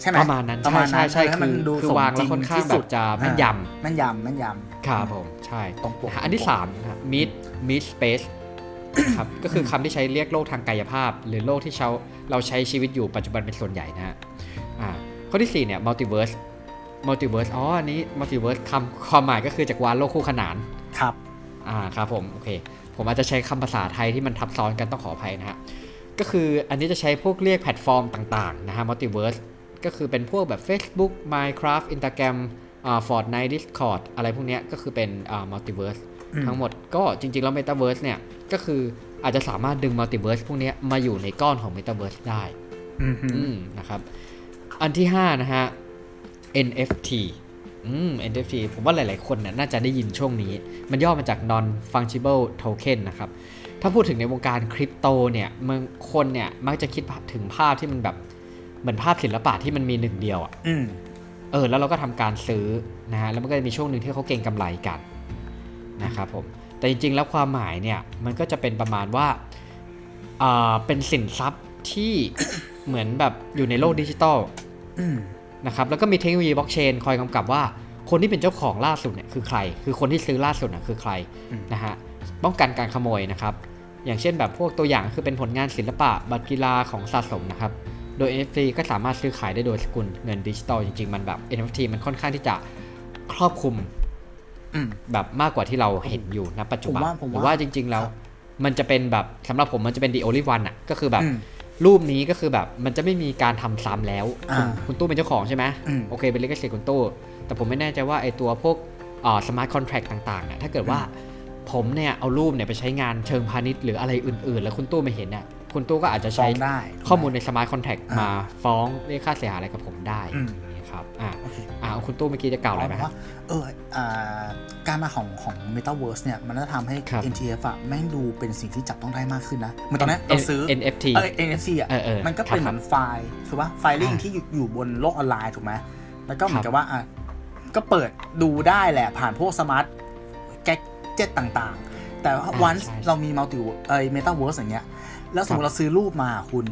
ใช่ไหมประมาณนั้นประมาณนั้นใช่ๆคือคือวางแล้วค่อนข้างแบบจะแม่นยำแม่นยำแม่นยำครับผมใช่ตรงปกอันที่สามนะครับ mid mid space ครับก็คือคำที่ใช้เรียกโลกทางกายภาพหรือโลกที่เราใช้ชีวิตอยู่ปัจจุบันเป็นส่วนใหญ่นะฮะอ่าข้อที่สี่เนี่ย multiverse multiverse อ๋ออันนี้ multiverse คำความหมายก็คือจักรวาลโลกคู่ขนานครับอ่าครับผมโอเคผมอาจจะใช้คำภาษาไทยที่มันทับซ้อนกันต้องขออภัยนะฮะก็คืออันนี้จะใช้พวกเรียกแพลตฟอร์มต่างๆนะฮะ multiverse ก็คือเป็นพวกแบบ Facebook Minecraft Instagram อ่า Fortnite Discord อะไรพวกเนี้ยก็คือเป็นอ่า multiverse ทั้งหมดก็จริงๆแล้ว metaverse เนี่ยก็คืออาจจะสามารถดึง multiverse พวกเนี้ยมาอยู่ในก้อนของ metaverse ได้อืมนะครับอันที่ห้านะฮะเอ็น เอฟ ที อืม เอ็น เอฟ ที ผมว่าหลายๆคนน่ะน่าจะได้ยินช่วงนี้มันย่อมาจาก non fungible token นะครับถ้าพูดถึงในวงการคริปโตเนี่ยบางคนเนี่ยมักจะคิดถึงภาพที่มันแบบเหมือนภาพศิลปะที่มันมีหนึ่งเดียวอ่ะอืมเออแล้วเราก็ทำการซื้อนะฮะแล้วมันก็จะมีช่วงหนึ่งที่เขาเก็งกำไรกันนะครับผมแต่จริงๆแล้วความหมายเนี่ยมันก็จะเป็นประมาณว่าเอ่อเป็นสินทรัพย์ที่ เหมือนแบบอยู่ในโลกดิจิตอลนะครับแล้วก็มีเทคโนโลยีบล็อกเชนคอยกำกับว่าคนที่เป็นเจ้าของล่าสุดเนี่ยคือใครคือคนที่ซื้อล่าสุดน่ะคือใครนะฮะป้องกันการขโมยนะครับอย่างเช่นแบบพวกตัวอย่างคือเป็นผลงานศิลปะบัตรกีฬาของสะสมนะครับโดย เอ็น เอฟ ที ก็สามารถซื้อขายได้โดยสกุลเงินดิจิตอลจริงๆมันแบบ เอ็น เอฟ ที มันค่อนข้างที่จะครอบคลุมแบบมากกว่าที่เราเห็นอยู่ณปัจจุบันหรือว่าจริงๆแล้วมันจะเป็นแบบสำหรับผมมันจะเป็น the only one อ่ะก็คือแบบรูปนี้ก็คือแบบมันจะไม่มีการทำซ้ำแล้วคุณตู้เป็นเจ้าของใช่ไหมโอเคเป็นลิขสิทธิ์คุณตู้แต่ผมไม่แน่ใจว่าไอตัวพวกสมาร์ทคอนแทรคต่างๆเนี่ยถ้าเกิดว่าผมเนี่ยเอารูปเนี่ยไปใช้งานเชิงพาณิชย์หรืออะไรอื่นๆแล้วคุณตู้ไม่เห็นเนี่ยคุณตู้ก็อาจจะใช้ข้อมูลในสมาร์ทคอนแทรคมาฟ้องเรียกค่าเสียหายอะไรกับผมได้ครับอ่าอ่าคุณตู้เมื่อกี้จะกล่าวอะไรไหมครับเอออ่าการมาของของเมตาเวิร์สเนี่ยมันจะทำให้ เอ็น ที เอฟ อ่ะแม่งดูเป็นสิ่งที่จับต้องได้มากขึ้นนะเหมือนตอนนั้นเราซื้อ เอ็น เอฟ ที เออ เอ็น เอฟ ที อ่ะมันก็เป็นเหมือนไฟล์ถูกป่ะไฟลิ่งที่อยู่บนโลกออนไลน์ถูกไหมแล้วก็เหมือนกับว่าอ่ะก็เปิดดูได้แหละผ่านพวกสมาร์ทแก๊จเจ็ตต่างๆแต่วันเรามีมัลติเออเมตาเวิร์สอย่างเงี้ยแล้วสมมติเราซื้อรูปมาคุณ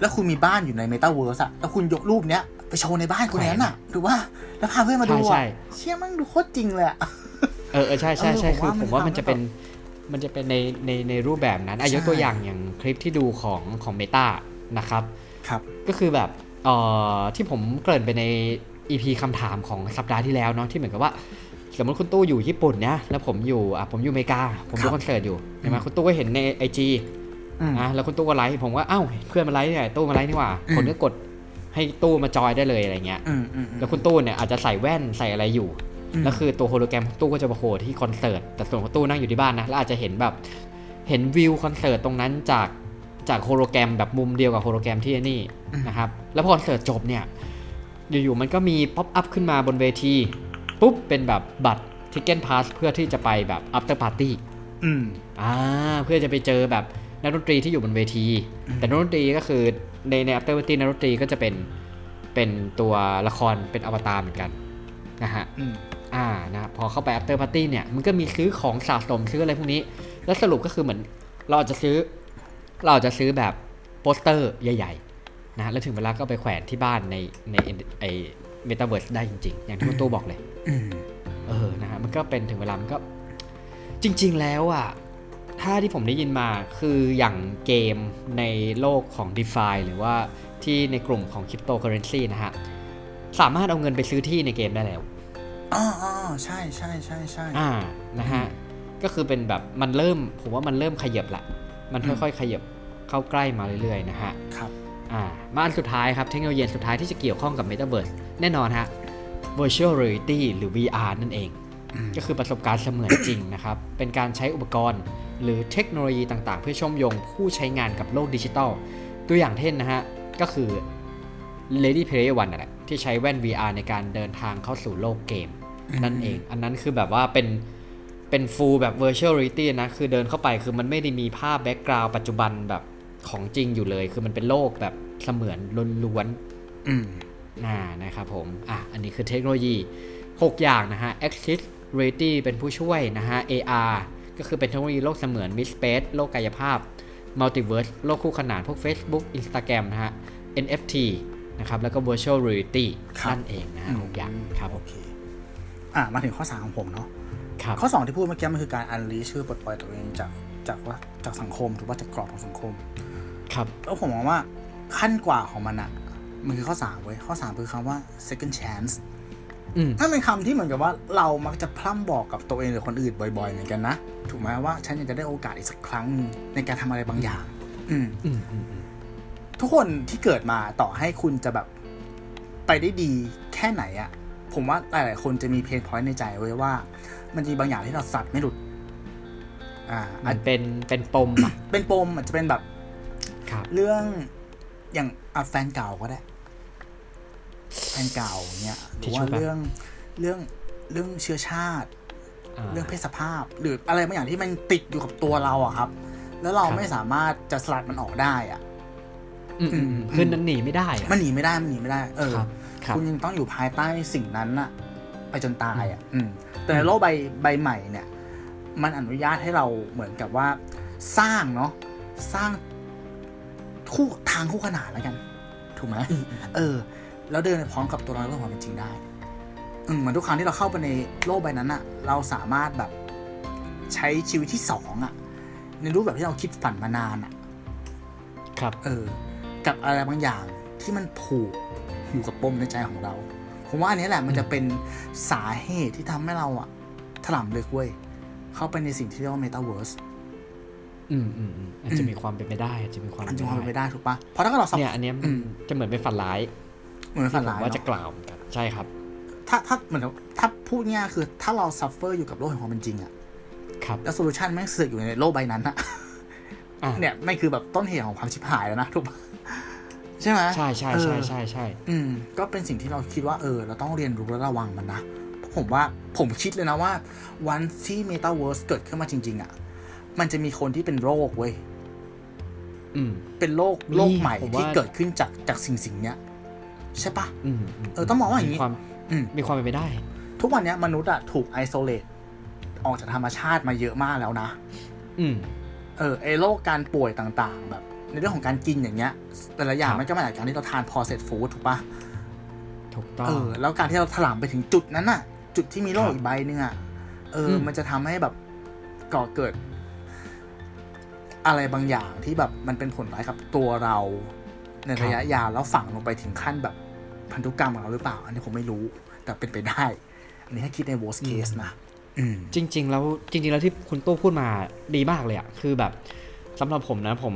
แล้วคุณมีบ้านอยู่ในเมตาเวิร์สอ่ะแล้วคุณยกรูปเนี้ยไปโชว์ในบ้านคนนั้นน่ะถูกป่ะแล้วพาเพื่อนมาดูอ่ะเชี่ยมันดูโคตรจริงเลยอ่ะเออๆใช่ๆๆคือผมว่ามันจะเป็นมันจะเป็นในในในรูปแบบนั้นอ่ะยกตัวอย่างอย่างคลิปที่ดูของของ Meta นะครับครับก็คือแบบเอ่อที่ผมเกริ่นไปใน อี พี คำถามของสัปดาห์ที่แล้วเนาะที่เหมือนกับว่าสมมติคุณตู้อยู่ญี่ปุ่นนะแล้วผมอยู่อ่ะผมอยู่อเมริกาผมดูคอนเสิร์ตอยู่ใช่มั้ยคุณตู้ก็เห็นใน ไอ จี นะแล้วคุณตู้ก็ไลค์ผมว่าอ้าวเพื่อนมาไลค์เนี่ยตู้มาไลค์นี่หว่าคนก็กดให้ตู้มาจอยได้เลยอะไรเงี้ยแล้วคุณตู้เนี่ยอาจจะใส่แว่นใส่อะไรอยู่แล้วคือตัวโฮโลแกรมของตู้ก็จะโผล่ที่คอนเสิร์ตแต่ส่วนของตู้นั่งอยู่ที่บ้านนะแล้วอาจจะเห็นแบบเห็นวิวคอนเสิร์ตตรงนั้นจากจากโฮโลแกรมแบบมุมเดียวกับโฮโลแกรมที่นี่นะครับแล้วพอคอนเสิร์ตจบเนี่ยอยู่ๆมันก็มีป๊อปอัพขึ้นมาบนเวทีปุ๊บเป็นแบบบัตรทิกเก็ตพาสเพื่อที่จะไปแบบอัฟเตอร์ปาร์ตี้อ่าเพื่อจะไปเจอแบบนักดนตรีที่อยู่บนเวทีแต่นักดนตรีก็คือในใน After Party นักดนตรีก็จะเป็นเป็นตัวละครเป็นอวตารเหมือนกันนะฮะอ่านะพอเข้าไป After Party เนี่ยมันก็มีซื้อของสะสมซื้ออะไรพวกนี้แล้วสรุปก็คือเหมือนเราอาจจะซื้อเราอาจจะซื้อแบบโปสเตอร์ใหญ่ๆนะแล้วถึงเวลาก็ไปแขวนที่บ้านในในไอ้ Metaverse ได้จริงๆอย่างที่คุณตู้บอกเลยเออนะฮะมันก็เป็นถึงเวลามันก็จริงๆแล้วอ่ะถ้าที่ผมได้ยินมาคืออย่างเกมในโลกของ DeFi หรือว่าที่ในกลุ่มของ Cryptocurrency นะฮะสามารถเอาเงินไปซื้อที่ในเกมได้แล้วอ๋อๆใช่ๆๆๆอ่านะฮะก็คือเป็นแบบมันเริ่มผมว่ามันเริ่มขยับละมันค่อยๆขยับเข้าใกล้มาเรื่อยๆนะฮะครับอ่ามาอันสุดท้ายครับเทคโนโลยีสุดท้ายที่จะเกี่ยวข้องกับ Metaverse แน่นอนฮะ Virtual Reality หรือ วี อาร์ นั่นเองก็คือประสบการณ์เสมือนจริงนะครับเป็นการใช้อุปกรณ์หรือเทคโนโลยีต่างๆเพื่อเชื่อมโยงผู้ใช้งานกับโลกดิจิทัลตัวอย่างเช่นนะฮะก็คือ Ready Player One นั่นแหละ ที่ใช้แว่น วี อาร์ ในการเดินทางเข้าสู่โลกเกมนั่นเองอันนั้นคือแบบว่าเป็นเป็น full แบบ virtual reality นะคือเดินเข้าไปคือมันไม่ได้มีภาพ background ปัจจุบันแบบของจริงอยู่เลยคือมันเป็นโลกแบบเสมือนล้วนๆอืมอ่านะครับผมอ่ะอันนี้คือเทคโนโลยีหกอย่างนะฮะ Access Reality เป็นผู้ช่วยนะฮะ เอ อาร์ ก็คือเป็นเทคโนโลยีโลกเสมือน Mixed Space โลกกายภาพ Multiverse โลกคู่ขนานพวก Facebook Instagram นะฮะ เอ็น เอฟ ที นะครับแล้วก็ Virtual Reality นั่นเองนะฮะหกอย่างครับโอเคอ่ะมาถึงข้อสามของผมเนาะข้อสองที่พูดเมื่อกี้มันคือการ unleash ชื่อปลดปล่อยตัวเองจากจากว่าจากสังคมหรือว่าจากกรอบของสังคมครับแล้วผมมองว่าขั้นกว่าของมันอะมันคือข้อสามเว้ยข้อสามคือคำว่า second chance นั่นเป็นคำที่เหมือนกับว่าเรามักจะพร่ำบอกกับตัวเองหรือคนอื่นบ่อยๆเหมือนกันนะถูกไหมว่าฉันอยากจะได้โอกาสอีกสักครั้งในการทำอะไรบางอย่างทุกคนที่เกิดมาต่อให้คุณจะแบบไปได้ดีแค่ไหนอะผมว่าหลายๆคนจะมีเพนพอยต์ในใจไว้ว่ามันมีบางอย่างที่เราสัตว์ไม่หลุดอ่ามันเป็นเป็นปมอ่ะ เป็นปมอาจจะเป็นแบบเรื่องอย่างอ่ะแฟนเก่าก็ได้แฟนเก่าเนี่ยหรือว่าเรื่องเรื่องเรื่องเชื้อชาติเรื่องเพศภาพหรืออะไรบางอย่างที่มันติดอยู่กับตัวเราอ่ะครับแล้วเราไม่สามารถจะสลัดมันออกได้อ่ะคือมันหนีไม่ได้มันหนีไม่ได้มันหนีไม่ได้เออคุณยังต้องอยู่ภายใต้สิ่งนั้นน่ะไปจนตายอ่ะแต่ในโลกใบใบใหม่เนี่ยมันอนุญาตให้เราเหมือนกับว่าสร้างเนาะสร้างคู่ทางคู่ขนานแล้วกันถูกไหมเออแล้วเดินพร้อมกับตัวเราเรื่องความเป็นจริงได้เหมือนทุกครั้งที่เราเข้าไปในโลกใบนั้นอ่ะเราสามารถแบบใช้ชีวิตที่สองอ่ะในรูปแบบที่เราคิดฝันมานานอ่ะครับเออกับอะไรบางอย่างที่มันผูกอยู่กับปมในใจของเราผมว่าอันนี้แหละมันจะเป็นสาเหตุที่ทำให้เราอะถล่มลึกเว้ยเข้าไปในสิ่งที่เรียกว่าเมตาเวิร์สอืมอืมอาจจะมีความเป็นไปได้อาจจะมีความเป็นไปได้ถูกปะเพราะถ้าเราเนี่ยอันนี้จะเหมือนเป็นฝันร้ายเหมือนฝันร้ายว่าจะกล่าวกันใช่ครับถ้าถ้าเหมือนถ้าพูดง่ายคือถ้าเราซัฟเฟอร์อยู่กับโลกแห่งความเป็นจริงอะครับแล้วโซลูชันแม่งเสือกอยู่ในโลกใบนั้นอะเนี่ยไม่คือแบบต้นเหตุของความชิบหายแล้วนะถูกปะใช่ไหมใช่ใช่ใช่ใช่ใช่อืมก็เป็นสิ่งที่เราคิดว่าเออเราต้องเรียนรู้และระวังมันนะผมว่าผมคิดเลยนะว่าวันที่เมตาเวิร์สเกิดขึ้นมาจริงๆอ่ะมันจะมีคนที่เป็นโรคเว้ยอืมเป็นโรคโรคใหม่ที่เกิดขึ้นจากจากสิ่งสิ่งเนี้ยใช่ปะอืมเออต้องมองว่าอย่างนี้มีความเป็นไปได้ทุกวันนี้มนุษย์อ่ะถูกไอโซเลตออกจากธรรมชาติมาเยอะมากแล้วนะอืมเออไอโรคการป่วยต่างๆแบบในเรื่องของการกินอย่างเงี้ยแต่ละอย่างมันก็มาจากการที่เราทานพอเสร็จฟู้ดถูกปะถูกต้องเออแล้วการที่เราถลำไปถึงจุดนั้นน่ะจุดที่มีโรคอีกใบนึงอ่ะเออมันจะทำให้แบบก่อเกิดอะไรบางอย่างที่แบบมันเป็นผลร้ายกับตัวเราในระยะยาวแล้วฝังลงไปถึงขั้นแบบพันธุกรรมของเราหรือเปล่าอันนี้ผมไม่รู้แต่เป็นไปได้อันนี้ให้คิดใน worst case นะจริงๆแล้วจริงๆแล้วที่คุณโต้พูดมาดีมากเลยอ่ะคือแบบสำหรับผมนะผม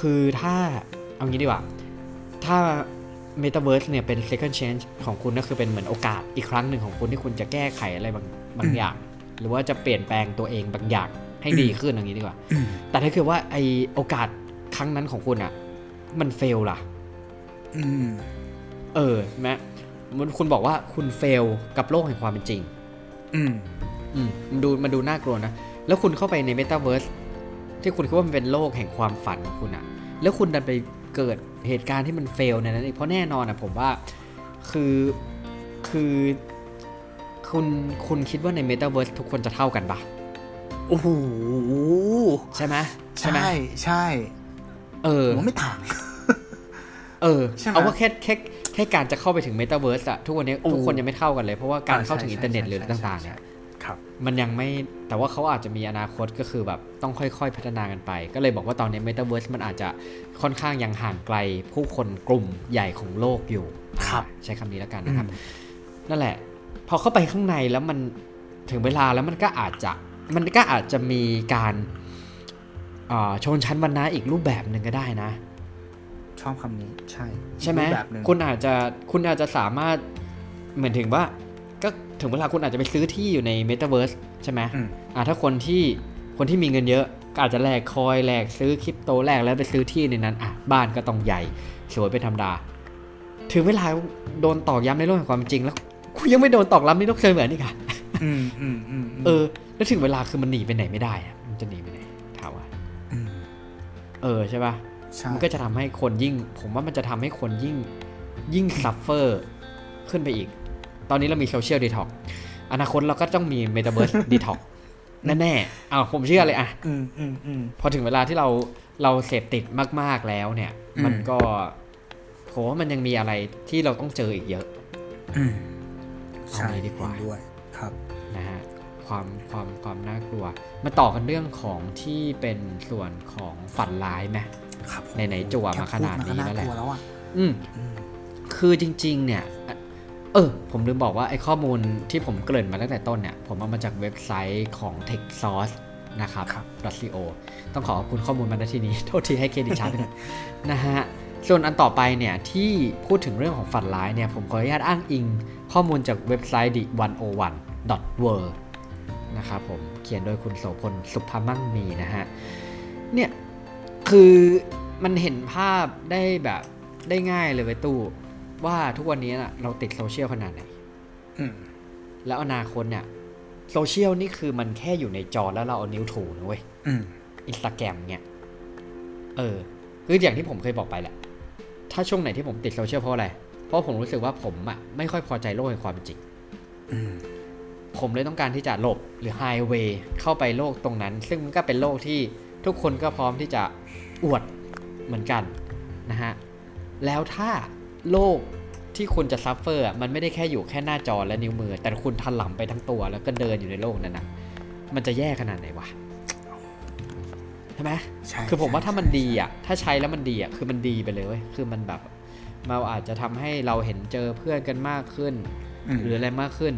คือถ้าเอางี้ดีกว่าถ้า Metaverse เนี่ยเป็น second chance ของคุณก็คือเป็นเหมือนโอกาสอีกครั้งหนึ่งของคุณที่คุณจะแก้ไขอะไรบางบางอย่างหรือว่าจะเปลี่ยนแปลงตัวเองบางอย่างให้ดีขึ้นอย่างนี้ดีกว่าแต่ถ้าคือว่าไอโอกาสครั้งนั้นของคุณอ่ะมันเฟลล่ะอืมเออแม้คุณบอกว่าคุณเฟลกับโลกแห่งความเป็นจริงอืมอืมมันดูมันดูน่ากลัวนะแล้วคุณเข้าไปใน Metaverseที่คุณคิดว่ามันเป็นโลกแห่งความฝันของคุณอะแล้วคุณดันไปเกิดเหตุการณ์ที่มันเฟลในนั้นอีกเพราะแน่นอนอะผมว่าคือคือคุณคุณคิดว่าในเมตาเวิร์สทุกคนจะเท่ากันปะโอ้โหใช่ไหมใช่ใช่เออผมไม่ต่างเออเอาว่าแค่แค่แค่การจะเข้าไปถึงเมตาเวิร์สอะทุกวันนี้ทุกคนยังไม่เท่ากันเลยเพราะว่าการเข้าถึงอินเทอร์เน็ตหรือต่างๆเนี่ยมันยังไม่แต่ว่าเขาอาจจะมีอนาคตก็คือแบบต้องค่อยๆพัฒนากันไปก็เลยบอกว่าตอนนี้เมตาเวิร์สมันอาจจะค่อนข้างยังห่างไกลผู้คนกลุ่มใหญ่ของโลกอยู่ครับใช้คำนี้แล้วกันนะครับนั่นแหละพอเข้าไปข้างในแล้วมันถึงเวลาแล้วมันก็อาจจะมันก็อาจจะมีการชนชั้นวรรณะอีกรูปแบบนึงก็ได้นะชอบคำนี้ใช่ใช่ไหมคุณอาจจะคุณอาจจะสามารถเหมือนถึงว่าก็ถึงเวลาคุณอาจจะไปซื้อที่อยู่ในเมตาเวิร์สใช่ไหมอ่าถ้าคนที่คนที่มีเงินเยอะก็อาจจะแลกคอยแลกซื้อคริปโตแลกแล้วไปซื้อที่ในนั้นอ่ะบ้านก็ต้องใหญ่สวยเป็นธรรมดา ถึงเวลาโดนตอกย้ำในโลกแห่งความจริงแล้วกูยังไม่โดนตอกย้ำในโลกเชิงเหมือนนี่ค่ะอืมอืมอืมเออแล้วถึงเวลาคือมันหนีไปไหนไม่ได้อะมันจะหนีไปไหนถามว่าเออใช่ป่ะมันก็จะทำให้คนยิ่งผมว่ามันจะทำให้คนยิ่งยิ่งซัฟเฟอร์ขึ้นไปอีกตอนนี้เรามีโซเชียลดีท็อกซ์อนาคตเราก็ต้องมีเมตาเวิร์สดีท็อกซ์แน่ๆอ้าวผมเชื่อเลยอ่ะอืมอืมอืมพอถึงเวลาที่เราเราเสพติดมากๆแล้วเนี่ยมันก็ผมว่ามันยังมีอะไรที่เราต้องเจออีกเยอะอืมใช่ดีกว่าด้วยครับนะฮะความความความน่ากลัวมาต่อกันเรื่องของที่เป็นส่วนของฝันร้ายไหมครับไหนๆจั่วมาขนาดนี้แล้วแหละอืมคือจริงๆเนี่ยเออผมลืมบอกว่าไอ้ข้อมูลที่ผมเกริ่นมาตั้งแต่ต้นเนี่ยผมเอามาจากเว็บไซต์ของ TechSource นะครับ .co ต้องขอขอบคุณข้อมูลมาณที่นี้โทษทีให้เครดิตช้าหน่อยนะฮะส่วนอันต่อไปเนี่ยที่พูดถึงเรื่องของฝันร้ายเนี่ยผมขออนุญาตอ้างอิงข้อมูลจากเว็บไซต์ ดี หนึ่งศูนย์หนึ่ง ดอท เวิลด์ นะครับผมเขียนโดยคุณโสพลสุภมั่งมีนะฮะเนี่ยคือมันเห็นภาพได้แบบได้ง่ายเลยไว้ตู้ว่าทุกวันนี้นะเราติดโซเชียลขนาดไหนแล้วอนาคตเนี่ยโซเชียลนี่คือมันแค่อยู่ในจอแล้วเราเอานิ้วถูนะเว้ย Instagram เนี่ยเออคืออย่างที่ผมเคยบอกไปแหละถ้าช่วงไหนที่ผมติดโซเชียลเพราะอะไรเพราะผมรู้สึกว่าผมอะไม่ค่อยพอใจโลกแห่งความจริงผมเลยต้องการที่จะหลบหรือไฮเวย์เข้าไปโลกตรงนั้นซึ่งมันก็เป็นโลกที่ทุกคนก็พร้อมที่จะอวดเหมือนกันนะฮะแล้วถ้าโลกที่คุณจะซัฟเฟอร์มันไม่ได้แค่อยู่แค่หน้าจอและนิ้วมือแต่คุณถลำไปทั้งตัวแล้วก็เดินอยู่ในโลกนั้นนะมันจะแย่ขนาดไหนวะใช่ไหมคือผมว่าถ้ามันดีอ่ะถ้าใช้แล้วมันดีอ่ะคือมันดีไปเลยเว้ยคือมันแบบเราอาจจะทำให้เราเห็นเจอเพื่อนกันมากขึ้นหรืออะไรมากขึ้น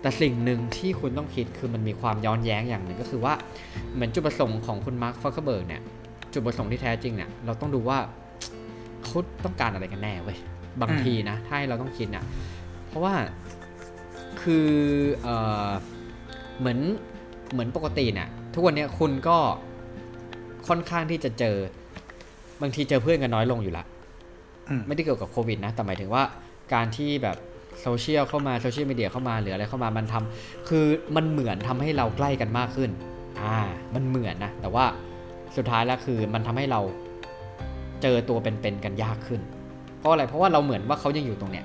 แต่สิ่งหนึ่งที่คุณต้องคิดคือมันมีความย้อนแย้งอย่างหนึ่งก็คือว่าเหมือนจุดประสงค์ของคุณมาร์ค ซักเคอร์เบิร์กเนี่ยจุดประสงค์ที่แท้จริงเนี่ยเราต้องดูว่าเขาต้องการอะไรกันแน่เว้ยบางทีนะถ้าให้เราต้องคิดนะเพราะว่าคือเอ่อเหมือนเหมือนปกติเนี่ยทุกวันนี้คุณก็ค่อนข้างที่จะเจอบางทีเจอเพื่อนกันน้อยลงอยู่ละไม่ได้เกี่ยวกับโควิดนะแต่หมายถึงว่าการที่แบบโซเชียลเข้ามาโซเชียลมีเดียเข้ามาหรืออะไรเข้ามามันทำคือมันเหมือนทำให้เราใกล้กันมากขึ้นอ่ามันเหมือนนะแต่ว่าสุดท้ายแล้วคือมันทำให้เราเจอตัวเป็นๆกันยากขึ้นเพราะอะไรเพราะว่าเราเหมือนว่าเขายังอยู่ตรงเนี้ย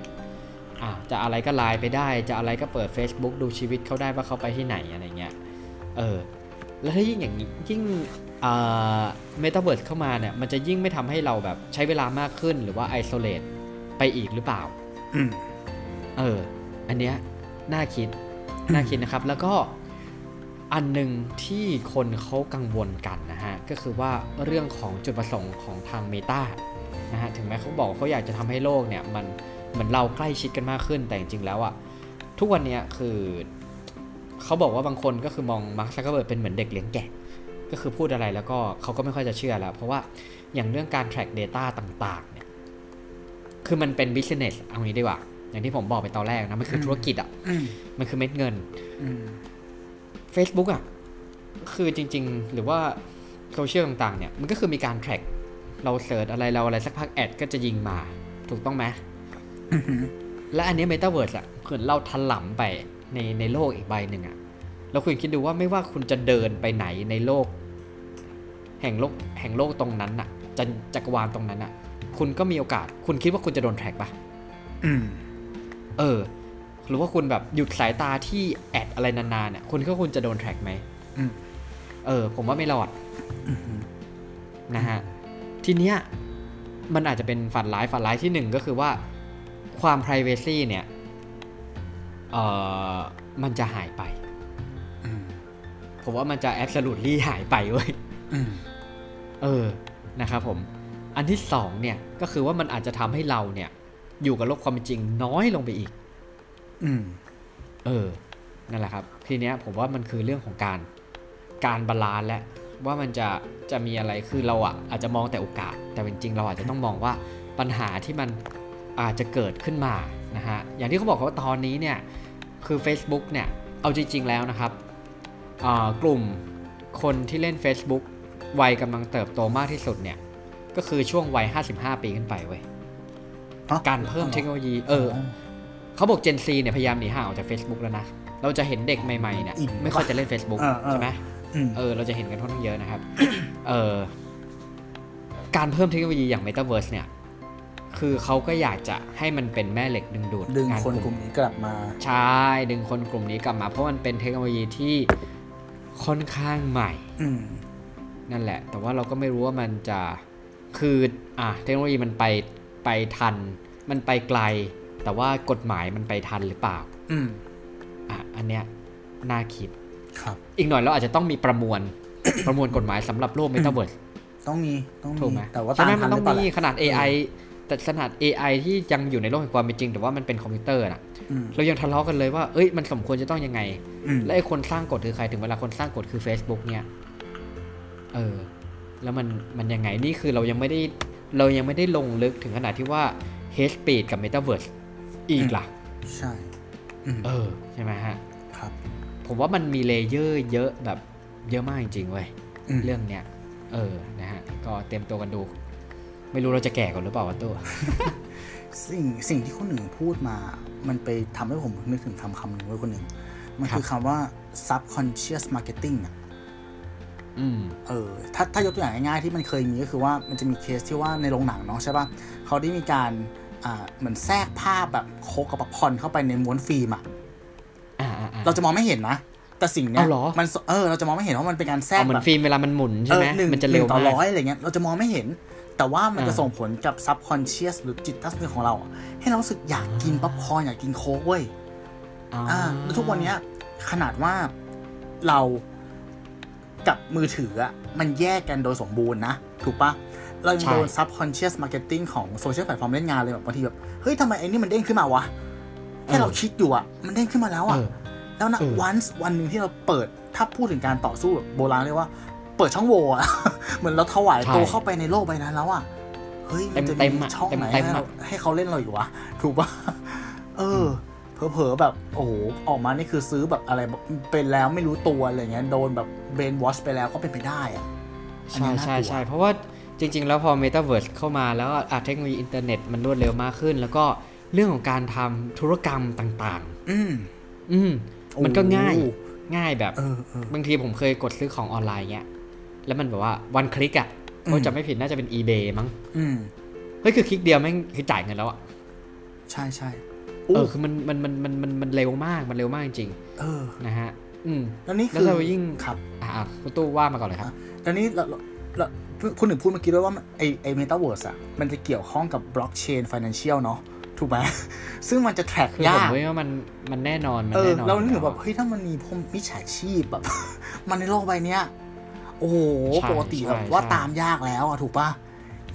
อ่าจะอะไรก็ไลน์ไปได้จะอะไรก็เปิด Facebook ดูชีวิตเขาได้ว่าเขาไปที่ไหนอะไรเงี้ยเออแล้วถ้ายิ่งอย่างนี้ยิ่งอ่าเมตาเวิร์สเข้ามาเนี่ยมันจะยิ่งไม่ทำให้เราแบบใช้เวลามากขึ้นหรือว่าไอโซเลตไปอีกหรือเปล่าเอออันเนี้ยน่าคิด น่าคิดนะครับแล้วก็อันหนึ่งที่คนเขากังวลกันนะฮะก็คือว่าเรื่องของจุดประสงค์ของทางเมตานะฮะถึงแม้เขาบอกเขาอยากจะทำให้โลกเนี่ยมันเหมือนเราใกล้ชิดกันมากขึ้นแต่จริงๆแล้วอะทุกวันเนี้ยคือเขาบอกว่าบางคนก็คือมองมาร์ค ซักเคอร์เบิร์กเป็นเหมือนเด็กเลี้ยงแกะก็คือพูดอะไรแล้วก็เขาก็ไม่ค่อยจะเชื่อแล้วเพราะว่าอย่างเรื่องการ track data ต่างๆเนี่ยคือมันเป็น business เอางี้ดีกว่าอย่างที่ผมบอกไปตอนแรกนะมันคือธุรกิจอ่ะมันคือเม็ดเงิน Facebook อ่ะคือจริงๆหรือว่าโซเชียลต่างๆเนี่ยมันก็คือมีการ track เราเสิร์ชอะไรเราอะไรสักพักแอดก็จะยิงมาถูกต้องไหมและอันนี้ Metaverse อ่ะคือเราถลำไปในในโลกอีกใบหนึ่งอ่ะแล้วคุณคิดดูว่าไม่ว่าคุณจะเดินไปไหนในโลกแห่งโลกแห่งโลกตรงนั้นน่ะจักรวาลตรงนั้นน่ะคุณก็มีโอกาสคุณคิดว่าคุณจะโดนแทร็กป่ะอืมเออหรือว่าคุณแบบหยุดสายตาที่แอดอะไรนานๆเนี่ยคุณก็คุณจะโดนแทร็กไหมอืมเออผมว่าไม่รอดนะฮะทีเนี้ยมันอาจจะเป็นฝันร้ายฝันร้ายที่หนึ่งก็คือว่าความ privacy เนี่ยเอ่อมันจะหายไปผมว่ามันจะ absolutely หายไปเว้ยเออนะครับผมอันที่สองเนี่ยก็คือว่ามันอาจจะทำให้เราเนี่ยอยู่กับโลกความจริงน้อยลงไปอีกอืมเออนั่นแหละครับทีเนี้ยผมว่ามันคือเรื่องของการการบาลานซ์และว่ามันจะจะมีอะไรคือเราอ่ะอาจจะมองแต่โอกาสแต่จริงๆเราอาจจะต้องมองว่าปัญหาที่มันอาจจะเกิดขึ้นมานะฮะอย่างที่เขาบอกว่าตอนนี้เนี่ยคือ Facebook เนี่ยเอาจริงๆแล้วนะครับกลุ่มคนที่เล่น Facebook วัยกำลังเติบโตมากที่สุดเนี่ยก็คือช่วงวัยห้าสิบห้าปีขึ้นไปเว้ย การเพิ่มเทคโนโลยีเออเขาบอก Gen Z เนี่ยพยายามหนีห่างออกจาก Facebook แล้วนะเราจะเห็นเด็กใหม่ๆเนี่ยไม่ค่อยจะเล่น Facebook ใช่ไหมเออเราจะเห็นกันค่อนข้างเยอะนะครับเออการเพิ่มเทคโนโลยีอย่าง Metaverse เนี่ยคือเขาก็อยากจะให้มันเป็นแม่เหล็กดึงดูดดึงคนกลุ่มนี้กลับมาใช่ดึงคนกลุ่มนี้กลับมาเพราะมันเป็นเทคโนโลยีที่ค่อนข้างใหม่นั่นแหละแต่ว่าเราก็ไม่รู้ว่ามันจะคืออ่ะเทคโนโลยีมันไปไปทันมันไปไกลแต่ว่ากฎหมายมันไปทันหรือเปล่าอืมอ่ะอันเนี้ยน่าคิดครับอีกหน่อยเราอาจจะต้องมีประมวล ประมวลกฎหมายสำหรับโลกเมตาเวิร์สต้องมีต้องมีแต่ว่าตามทันหรือเปล่ามันต้องมีขนาด เอ ไอ แต่ขนาด เอ ไอ ที่ยังอยู่ในโลกแห่งความเป็นจริงแต่ว่ามันเป็นคอมพิวเตอร์น่ะเรายังทะเลาะกันเลยว่าเอ้ยมันสมควรจะต้องยังไงและไอ้คนสร้างกฎคือใครถึงเวลาคนสร้างกฎคือ Facebook เนี่ยเออแล้วมันมันยังไงนี่คือเรายังไม่ได้เรายังไม่ได้ลงลึกถึงขนาดที่ว่า hate speech กับ Metaverse อีกล่ะใช่เออใช่ไหมฮะครับผมว่ามันมีเลเยอร์เยอะแบบเยอะมากจริงๆเว้ยเรื่องเนี้ยเออนะฮะก็เตรียมตัวกันดูไม่รู้เราจะแก่ก่อนหรือเปล่าวัตตัวสิ่งสิ่งที่คนหนึ่งพูดมามันไปทำให้ผมนึกถึงคำคำหนึ่งไว้คนหนึ่งมันคือคำว่า subconscious marketing อ่ะเออถ้าถ้ายกตัวอย่างง่ายๆที่มันเคยมีก็คือว่ามันจะมีเคสที่ว่าในโรงหนังเนาะใช่ป่ะเขาได้มีการอ่าเหมือนแทรกภาพแบบโคกับป๊อปคอร์นเข้าไปในม้วนฟิล์มอ่ะเราจะมองไม่เห็นนะแต่สิ่งเนี้ยมันเออเราจะมองไม่เห็นว่ามันเป็นการแทรกแบบเหมือนฟิล์มเวลามันหมุนใช่ไหมมันจะเร็วต่อร้อยอะไรเงี้ยเราจะมองไม่เห็นแต่ว่ามันจะส่งผลกับ subconscious หรือจิตใต้สำนึกของเราให้เรารู้สึกอยากกินป๊อปคอร์นอยากกินโค้กเว้ยอ่าแล้วทุกวันเนี้ยขนาดว่าเรากับมือถืออะมันแยกกันโดยสมบูรณ์นะถูกปะเราโดน subconscious marketing ของ social platform เล่นงานเลยแบบบางทีแบบเฮ้ยทำไมไอ้นี่มันเด้งขึ้นมาวะแค่เราคิดอยู่อะมันเด้งขึ้นมาแล้วอะแล้วนะ once วันนึงที่เราเปิดถ้าพูดถึงการต่อสู้แบบโบราณเรียกว่าเปิดช่องโหว่อะ เหมือนเราถวายตัวเข้าไปในโลกใบนั้นแล้วอะเฮ้ยมันจะมีช่องไหนให้เขาเล่นเราอยู่วะถูกปะเออเผลอๆแบบโอ้โหออกมานี่คือซื้อแบบอะไรเป็นแล้วไม่รู้ตัวอะไรเงี้ยโดนแบบเบรนวอชไปแล้วก็เป็นไปได้อ่ะใช่ใช่ใช่เพราะว่าจริงๆแล้วพอเมตาเวิร์สเข้ามาแล้วอ่ะเทคโนโลยีอินเทอร์เน็ตมันรวดเร็วมากขึ้นแล้วก็เรื่องของการทำธุรกรรมต่างๆอืมอืมมันก็ง่ายง่ายแบบบางทีผมเคยกดซื้อของออนไลน์เงี้ยแล้วมันแบบว่าวันคลิกอ่ะเขาจะไม่ผิดน่าจะเป็น eBay มั้งอืมเฮ้ยคือคลิกเดียวแม่งคือจ่ายเงินแล้วอ่ะใช่ใช่เออคือมันมันมันมันมันมันเร็วมากมันเร็วมากจริงเออนะฮะอืมแล้วนี่คือแล้วเรายิ่งครับอ่าคุณตู้ว่ามาก่อนเลยครับแล้วนี่เราเราคุณหนึ่งพูดเมื่อกี้ด้วยว่าไอไอเมตาเวิร์สอ่ะมันจะเกี่ยวข้องกับบล็อกเชนไฟแนนเชียลเนาะถูกไหมซึ่งมันจะแทร็กยากผมว่ามันมันแน่นอนมันแน่นอนเราเนี่ยแบบเฮ้ยถ้ามันมีพวกมิจฉาชีพแบบมันในโลกใบเนี้ยโอ้โหปกติแบบว่าตามยากแล้วอ่ะถูกป่ะ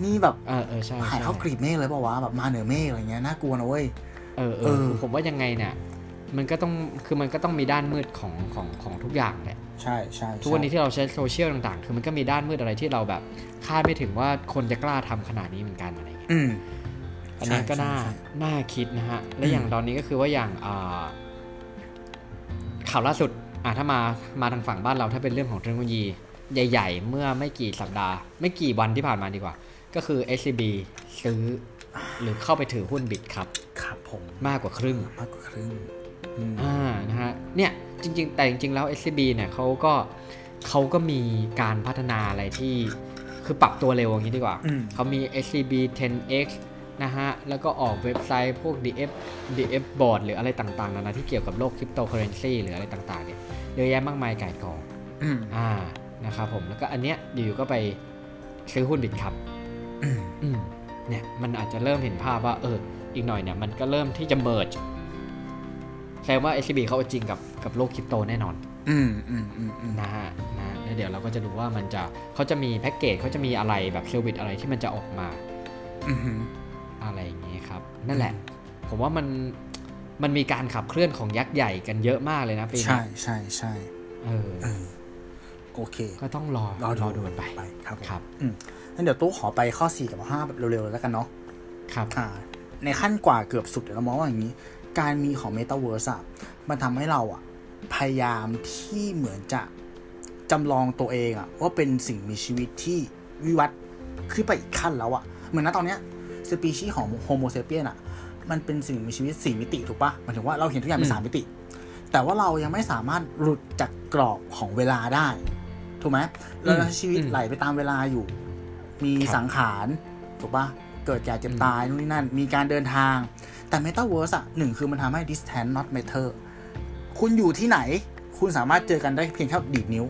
นี่แบบเออเออใช่หายเข้ากรีบเมฆเลยป่ะวะแบบมาเหนือเมฆอะไรเงี้ยน่ากลัวนะเว้ยเออเออผมว่ายังไงเนี่ยมันก็ต้องคือมันก็ต้องมีด้านมืดของของของทุกอย่างแหละใช่ใช่ทุกวันนี้ที่เราใช้โซเชียลต่างๆคือมันก็มีด้านมืดอะไรที่เราแบบคาดไม่ถึงว่าคนจะกล้าทำขนาดนี้เหมือนกันอะไรเงี้ยอันนี้ก็น่าน่าคิดนะฮะและอย่างตอนนี้ก็คือว่าอย่างข่าวล่าสุดอ่ะถ้ามามาทางฝั่งบ้านเราถ้าเป็นเรื่องของเทคโนโลยีใหญ่ๆเมื่อไม่กี่สัปดาห์ไม่กี่วันที่ผ่านมาดีกว่าก็คือ เอส ซี บี ซื้อหรือเข้าไปถือหุ้น Bitkub ครับผมมากกว่าครึ่งมากกว่าครึ่งอ่านะฮะเนี่ยจริงๆแต่จริงๆแล้ว เอส ซี บี เนี่ยเขาก็เขาก็มีการพัฒนาอะไรที่คือปรับตัวเร็วอย่างนี้ดีกว่าเขามี เอส ซี บี เท็น เอ็กซ์ นะฮะแล้วก็ออกเว็บไซต์พวก ดี เอฟ ดี เอฟ Board หรืออะไรต่างๆนานาที่เกี่ยวกับโลกคริปโตเคอเรนซีหรืออะไรต่างๆเนี่ยเยอะแยะมากมายก่ายกองอ่านะครับผมแล้วก็อันเนี้ยอยู่ๆก็ไปซื้อหุ้น Bitkub อืมเนี่ยมันอาจจะเริ่มเห็นภาพว่าเอออีกหน่อยเนี่ยมันก็เริ่มที่จะเมิร์จแสดงว่า เอส ซี บี เขาจริงกับกับโลกคริปโตแน่นอนอืมอืมอืมนะฮะนะแล้วเดี๋ยวเราก็จะดูว่ามันจะเขาจะมีแพ็กเกจเขาจะมีอะไรแบบเซอร์วิสอะไรที่มันจะออกมาอืออะไรอย่างเงี้ยครับนั่นแหละผมว่ามันมันมีการขับเคลื่อนของยักษ์ใหญ่กันเยอะมากเลยนะปีนี้ใช่ใช่ใช่เออโอเคก็ต้องรอรอดูกันไปครับครับอืมงั้นเดี๋ยวตู้ขอไปข้อสี่กับข้อห้าแบบเร็วๆแล้วกันเนาะครับอ่าในขั้นกว่าเกือบสุดเดี๋ยวเรามองว่าอย่างนี้การมีของ Metaverse อ่ะมันทำให้เราอ่ะพยายามที่เหมือนจะจำลองตัวเองอ่ะว่าเป็นสิ่งมีชีวิตที่วิวัฒน์ขึ้นไปอีกขั้นแล้วอ่ะเหมือนนะตอนเนี้ย สปีชีส์ของโฮโมเซเปียนอ่ะมันเป็นสิ่งมีชีวิตสี่มิติถูกปะหมายถึงว่าเราเห็นทุกอย่างเป็นสามมิติแต่ว่าเรายังไม่สามารถหลุดจากกรอบของเวลาได้ถูกไหมเราชีวิตไหลไปตามเวลาอยู่มีสังขารถูกปะเกิดแก่เจ็บตายนู่นนี่นั่นมีการเดินทางแต่เมตาเวิร์สอ่ะหนึ่งคือมันทำให้ distance not matter คุณอยู่ที่ไหนคุณสามารถเจอกันได้เพียงแค่ดีดนิ้ว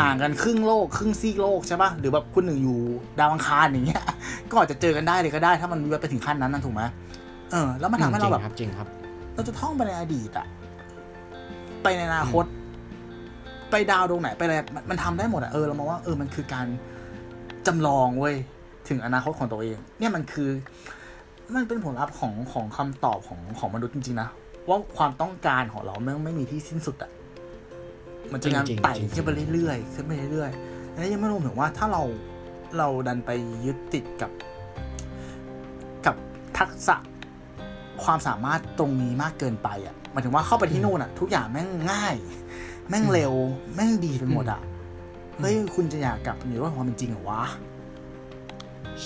ห่างกันครึ่งโลกครึ่งซีกโลกใช่ปะหรือแบบคุณหนึ่งอยู่ดาวอังคารอย่างเงี้ยก็อาจจะเจอกันได้เลยก็ได้ถ้ามันไปถึงขั้นนั้นนั่นถูกไหมเออแล้วมันทำให้เราแบบจริงครับเราจะท่องไปในอดีตอะไปในอนาคตไปดาวดวงไหนไปอะไรมันทำได้หมดอะเออเรามองว่าเออมันคือการจำลองเว้ยถึงอนาคตของตัวเองเนี่ยมันคือมันเป็นผลลัพธ์ของของคำตอบของของมนุษย์จริงๆนะว่าความต้องการของเราไม่ไม่มีที่สิ้นสุดอะมันจะงานไต่ขึ้นไปเรื่อยๆขึ้นไปเรื่อยๆอันนี้ยังไม่รวมถึงว่าถ้าเราเราดันไปยึดติดกับกับทักษะความสามารถตรงนี้มากเกินไปอ่ะหมายถึงว่าเข้าไปที่นู่นอ่ะทุกอย่างแม่งง่ายแม่งเร็วแม่งดีไปหมดอ่ะเฮ้ยคุณจะอยากกลับอยู่ว่าความเป็นจริงเหรอวะ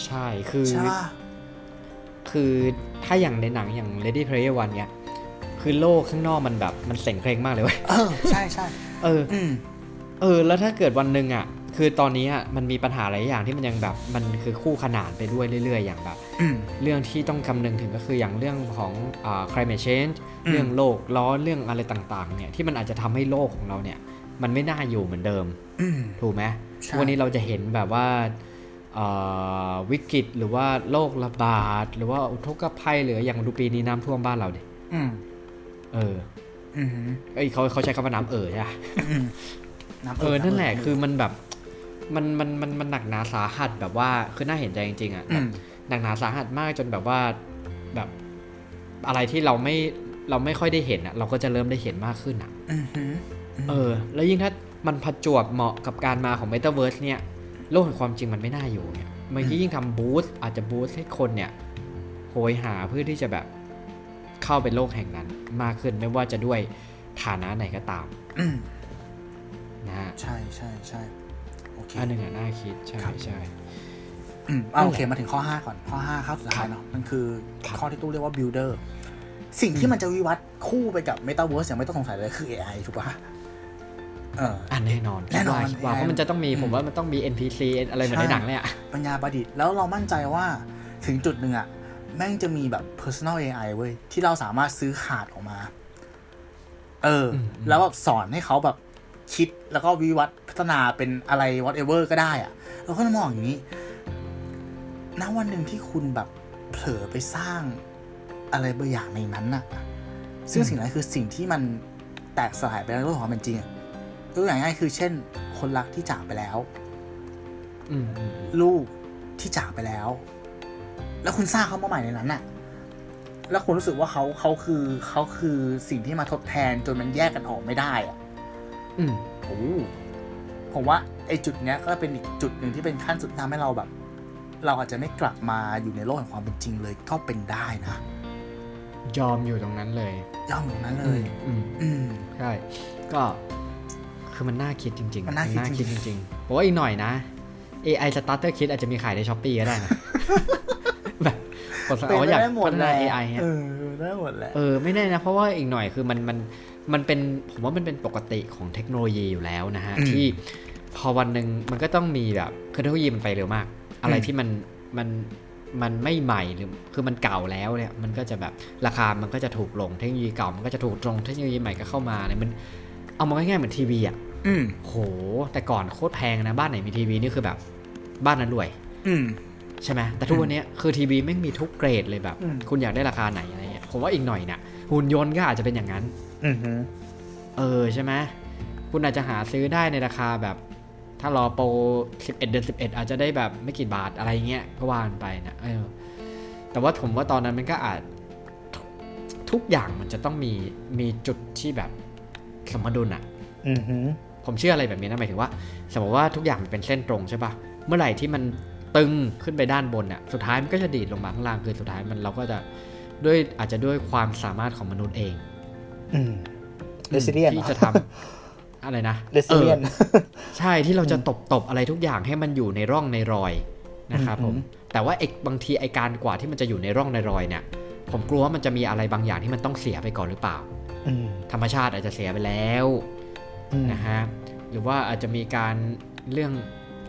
ใช่คือใช่ป่ะคือถ้าอย่างในหนังอย่าง Ready Player One เนี่ยคือโลกข้างนอกมันแบบมันเสงเคร่งมากเลยเว้ยเออใช่ๆเออเออแล้วถ้าเกิดวันนึงอ่ะคือตอนนี้อ่ะมันมีปัญหาหลายอย่างที่มันยังแบบมันคือคู่ขนานไปด้วยเรื่อยๆอย่างแบบเรื่องที่ต้องคำนึงถึงก็คืออย่างเรื่องของอ่า climate change เรื่องโลกร้อนเรื่องอะไรต่างๆเนี่ยที่มันอาจจะทำให้โลกของเราเนี่ยมันไม่น่าอยู่เหมือนเดิมถูกไหมวันนี้เราจะเห็นแบบว่าวิกฤตหรือว่าโรคระบาดหรือว่าอุทกภัยหรืออย่างดูปีนี้น้ำท่วมบ้านเราดิเออเอ้ยเขาเขาใช้คำว่าน้ำเอ่อใช่น้ำเอ่อนั่นแหละคือมันแบบมันมันมันมันหนักหนาสาหัสแบบว่าคือน่าเห็นใจจริงๆอ่ะหนักหนาสาหัสมากจนแบบว่าแบบอะไรที่เราไม่เราไม่ค่อยได้เห็นอ่ะเราก็จะเริ่มได้เห็นมากขึ้นอ่ะเออแล้วยิ่งถ้ามันผจวบเหมาะกับการมาของเมตาเวิร์สเนี่ยโลกแห่งความจริงมันไม่น่าอยู่เนี่ยมันยิ่งทำบูสต์อาจจะบูสต์ให้คนเนี่ยโหยหาเพื่อที่จะแบบเข้าไปโลกแห่งนั้นมากขึ้นไม่ว่าจะด้วยฐานะไหนก็ตามนะฮะใช่ใช่ใช่โอเคอันหนึ่งอ่ะน่าคิดใช่ใช่เอาโอเคมาถึงข้อห้าก่อนข้อห้าครับสุดท้ายเนาะมันคือข้อที่ตู้เรียกว่า builder สิ่งที่มันจะวิวัฒน์คู่ไปกับ metaverse อย่างไม่ต้องสงสัยเลยคือ เอ ไอ ถูกป่ะเอออันแน่นอนแน่นอนว่ามันจะต้องมีผมว่ามันต้องมี เอ็น พี ซี อะไรเหมือนในหนังเลยอ่ะปัญญาประดิษฐ์แล้วเรามั่นใจว่าถึงจุดนึงอ่ะแม่งจะมีแบบ personal เอ ไอ เว้ยที่เราสามารถซื้อขาดออกมาเออแล้วแบบสอนให้เขาแบบคิดแล้วก็วิวัฒน์พัฒนาเป็นอะไร whatever ก็ได้อ่ะเราก็มองอย่างนี้ณวันหนึ่งที่คุณแบบเผลอไปสร้างอะไรบางอย่างในนั้นน่ะซึ่งสิ่งนั้นคือสิ่งที่มันแตกสลายไปในโลกของมันจริงตัวอย่างง่ายคือเช่นคนรักที่จากไปแล้วลูกที่จากไปแล้วแล้วคุณสร้างเขามาใหม่ในนั้นน่ะแล้วคุณรู้สึกว่าเขาเขาคือเขาคือสิ่งที่มาทดแทนจนมันแยกกันออกไม่ได้อ่ะอืมโอ้ผมว่าไอ้จุดเนี้ยก็เป็นอีกจุดหนึ่งที่เป็นขั้นสุดท้ายให้เราแบบเราอาจจะไม่กลับมาอยู่ในโลกแห่งความเป็นจริงเลยก็เป็นได้นะยอมอยู่ตรงนั้นเลยยอมอยู่ตรงนั้นเลยอืมอืมใช่ก็คือมันน่าคิดจริงๆมันน่าคิดจริงๆผมว่าอีกหน่อยนะ เอ ไอ starter kit อาจจะมีขายใน Shopee ก็ได้นะแบบก็สามารถอยากพัฒนา เอ ไอ ฮะเออได้หมดแหละเออไม่แน่นะเพราะว่าอีกหน่อยคือมันมันมันเป็นผมว่ามันเป็นปกติของเทคโนโลยีอยู่แล้วนะฮะที่พอวันนึงมันก็ต้องมีแบบเทคโนโลยีมันไปเร็วมากอะไรที่มันมันมันไม่ใหม่หรือคือมันเก่าแล้วเนี่ยมันก็จะแบบราคามันก็จะถูกลงเทคโนโลยีเก่ามันก็จะถูกลงเทคโนโลยีใหม่ก็เข้ามาเนี่ยมันเอามาง่ายๆเหมือนทีวีอ่ะอืมโหแต่ก่อนโคตรแพงนะบ้านไหนมีทีวีนี่คือแบบบ้านนั้นรวยอืมใช่ไหมแต่ทุกวันนี้คือทีวีไม่มีทุกเกรดเลยแบบคุณอยากได้ราคาไหนอะไรเงี้ยผมว่าอีกหน่อยเนี่ยหุ่นยนต์ก็อาจจะเป็นอย่างนั้นเออใช่ไหมคุณอาจจะหาซื้อได้ในราคาแบบถ้ารอโปรสิบเอ็ดเดือนสิบเอ็ดอาจจะได้แบบไม่กี่บาทอะไรเงี้ยก็ว่ากันไปนะเออแต่ว่าผมว่าตอนนั้นมันก็อาจทุกอย่างมันจะต้องมีมีจุดที่แบบสมดุลอ่ะผมเชื่ออะไรแบบนี้นะหมายถึงว่าสมมติว่าทุกอย่างมันเป็นเส้นตรงใช่ป่ะเมื่อไหร่ที่มันตึงขึ้นไปด้านบนอ่ะสุดท้ายมันก็จะดีดลงมาข้างล่างคือสุดท้ายมันเราก็จะด้วยอาจจะด้วยความสามารถของมนุษย์เองที่จะทำอะไรนะเออใช่ที่เราจะตบตบอะไรทุกอย่างให้มันอยู่ในร่องในรอยนะครับผม แต่ว่าไอ้บางทีไอ้การกว่าที่มันจะอยู่ในร่องในรอยเนี่ยผมกลัวว่ามันจะมีอะไรบางอย่างที่มันต้องเสียไปก่อนหรือเปล่าธรรมชาติอาจจะเสียไปแล้วนะฮะหรือว่าอาจจะมีการเรื่อง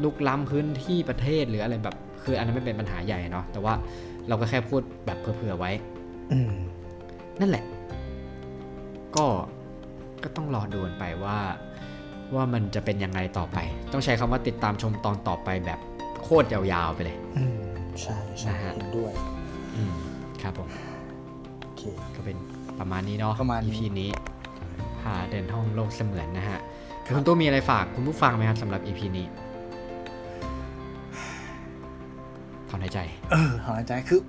ลุกล้ำพื้นที่ประเทศหรืออะไรแบบคืออันนั้นไม่เป็นปัญหาใหญ่เนาะแต่ว่าเราก็แค่พูดแบบเผื่อๆไว้นั่นแหละก็ก็ต้องรอดูกันไปว่าว่ามันจะเป็นยังไงต่อไปต้องใช้คำว่าติดตามชมตอนต่อไปแบบโคตรยาวๆไปเลยใช่ใช่เห็นด้วยครับผมโอเคก็เป็นประมาณนี้เนาะ อี พี นี้พาเดินท่องโลกเสมือนนะฮะคุณตู้มีอะไรฝากคุณผู้ฟังไหมครับสำหรับ อี พี นี้ถอนหายใจเออถอนหายใจคือ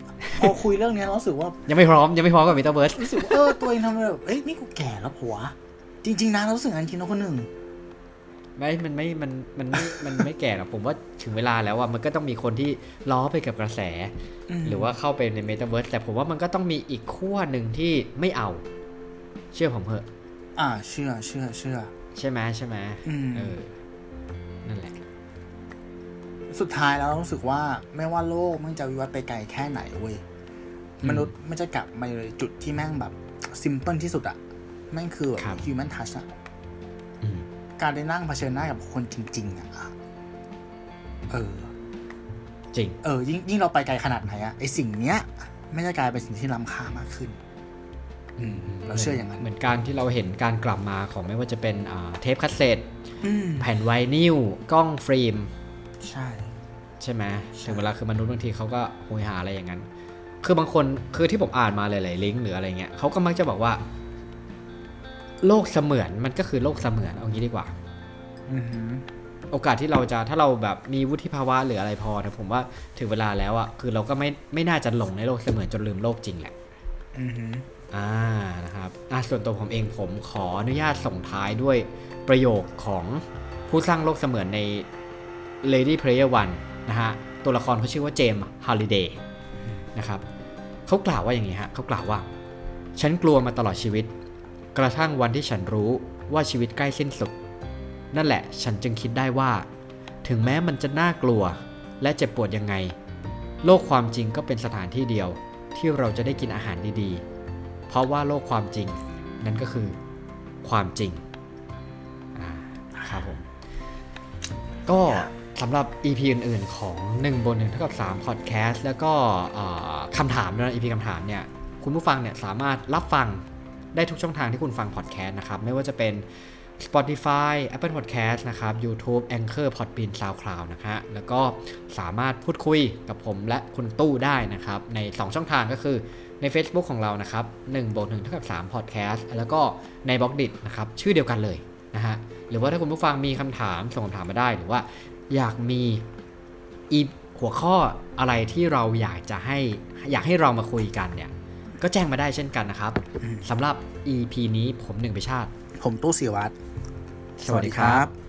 พอคุยเรื่องนี้รู้สึกว่ายังไม่พร้อมยังไม่พร้อมกับ Metaverse รู้สึกเออตัวเองทำแบบเอ้ยนี่กูแก่แล้วผัวจริงๆนะรู้สึกอันจริงนะคนหนึ่งไม่มันไม่มันมันไม่มันไม่แก่หรอกผมว่าถึงเวลาแล้วอ่ะมันก็ต้องมีคนที่ล้อไปกับกระแสหรือว่าเข้าไปใน Metaverse แต่ผมว่ามันก็ต้องมีอีกขั้วนึงที่ไม่เอาเชื่อผมเหอะอ่าเชื่อเชื่อเชื่อใช่ไหมใช่ไหมเออนั่นแหละสุดท้ายแล้วรู้สึกว่าไม่ว่าโลกมันจะวิวัฒน์ไปไกลแค่ไหนเว้ยมนุษย์มันจะกลับมาในจุดที่แม่งแบบซิมเปิลที่สุดอะแม่งคือแบบ human touch อะการได้นั่งเผชิญหน้ากับคนจริงๆอะเออจริงเออยิ่งยิ่งเราไปไกลขนาดไหนอะไอสิ่งเนี้ยไม่จะกลายเป็นสิ่งที่ล้ำค่ามากขึ้นเราเชื่ออย่างนั้นเหมือนการที่เราเห็นการกลับมาของไม่ว่าจะเป็นเทปคัสเซ็ตแผ่นไวนิลกล้องฟิล์มใช่ใช่ไหมถึงเวลาคือมนุษย์บางทีเขาก็โหยหาอะไรอย่างนั้นคือบางคนคือที่ผมอ่านมาหลายๆลิงก์หรืออะไรเงี้ยเขาก็มักจะบอกว่าโลกเสมือนมันก็คือโลกเสมือนเอางี้ดีกว่าโอกาสที่เราจะถ้าเราแบบมีวุฒิภาวะหรืออะไรพอนะผมว่าถึงเวลาแล้วอ่ะคือเราก็ไม่ไม่น่าจะหลงในโลกเสมือนจนลืมโลกจริงแหละอ่านะครับอ่ะส่วนตัวผมเองผมขออนุญาตส่งท้ายด้วยประโยคของผู้สร้างโลกเสมือนใน Ready Player One นะฮะตัวละครเขาชื่อว่าเจมส์ฮอลิเดย์นะครับเขากล่าวว่าอย่างนี้ฮะเขากล่าวว่าฉันกลัวมาตลอดชีวิตกระทั่งวันที่ฉันรู้ว่าชีวิตใกล้สิ้นสุดนั่นแหละฉันจึงคิดได้ว่าถึงแม้มันจะน่ากลัวและเจ็บปวดยังไงโลกความจริงก็เป็นสถานที่เดียวที่เราจะได้กินอาหารดีๆเพราะว่าโลกความจริงนั้นก็คือความจริงครับผมก็สำหรับ อี พี อื่นๆของหนึ่งบนหนึ่งเท่ากับสาม podcast แล้วก็คำถามนะ อี พี คำถามเนี่ยคุณผู้ฟังเนี่ยสามารถรับฟังได้ทุกช่องทางที่คุณฟัง podcast นะครับไม่ว่าจะเป็น Spotify Apple Podcast นะครับ YouTube Anchor Podbean SoundCloud นะฮะแล้วก็สามารถพูดคุยกับผมและคุณตู้ได้นะครับในสองช่องทางก็คือใน Facebook ของเรานะครับหนึ่งบวกหนึ่งเท่ากับสาม podcast แล้วก็ใน Blockdit นะครับชื่อเดียวกันเลยนะฮะหรือว่าถ้าคุณผู้ฟังมีคำถามส่งคำถามมาได้หรือว่าอยากมีอีหัวข้ออะไรที่เราอยากจะให้อยากให้เรามาคุยกันเนี่ยก็แจ้งมาได้เช่นกันนะครับสำหรับ อี พี นี้ผมหนึ่งพิชาติผมตู้ศิวัฒน์สวัสดีครับ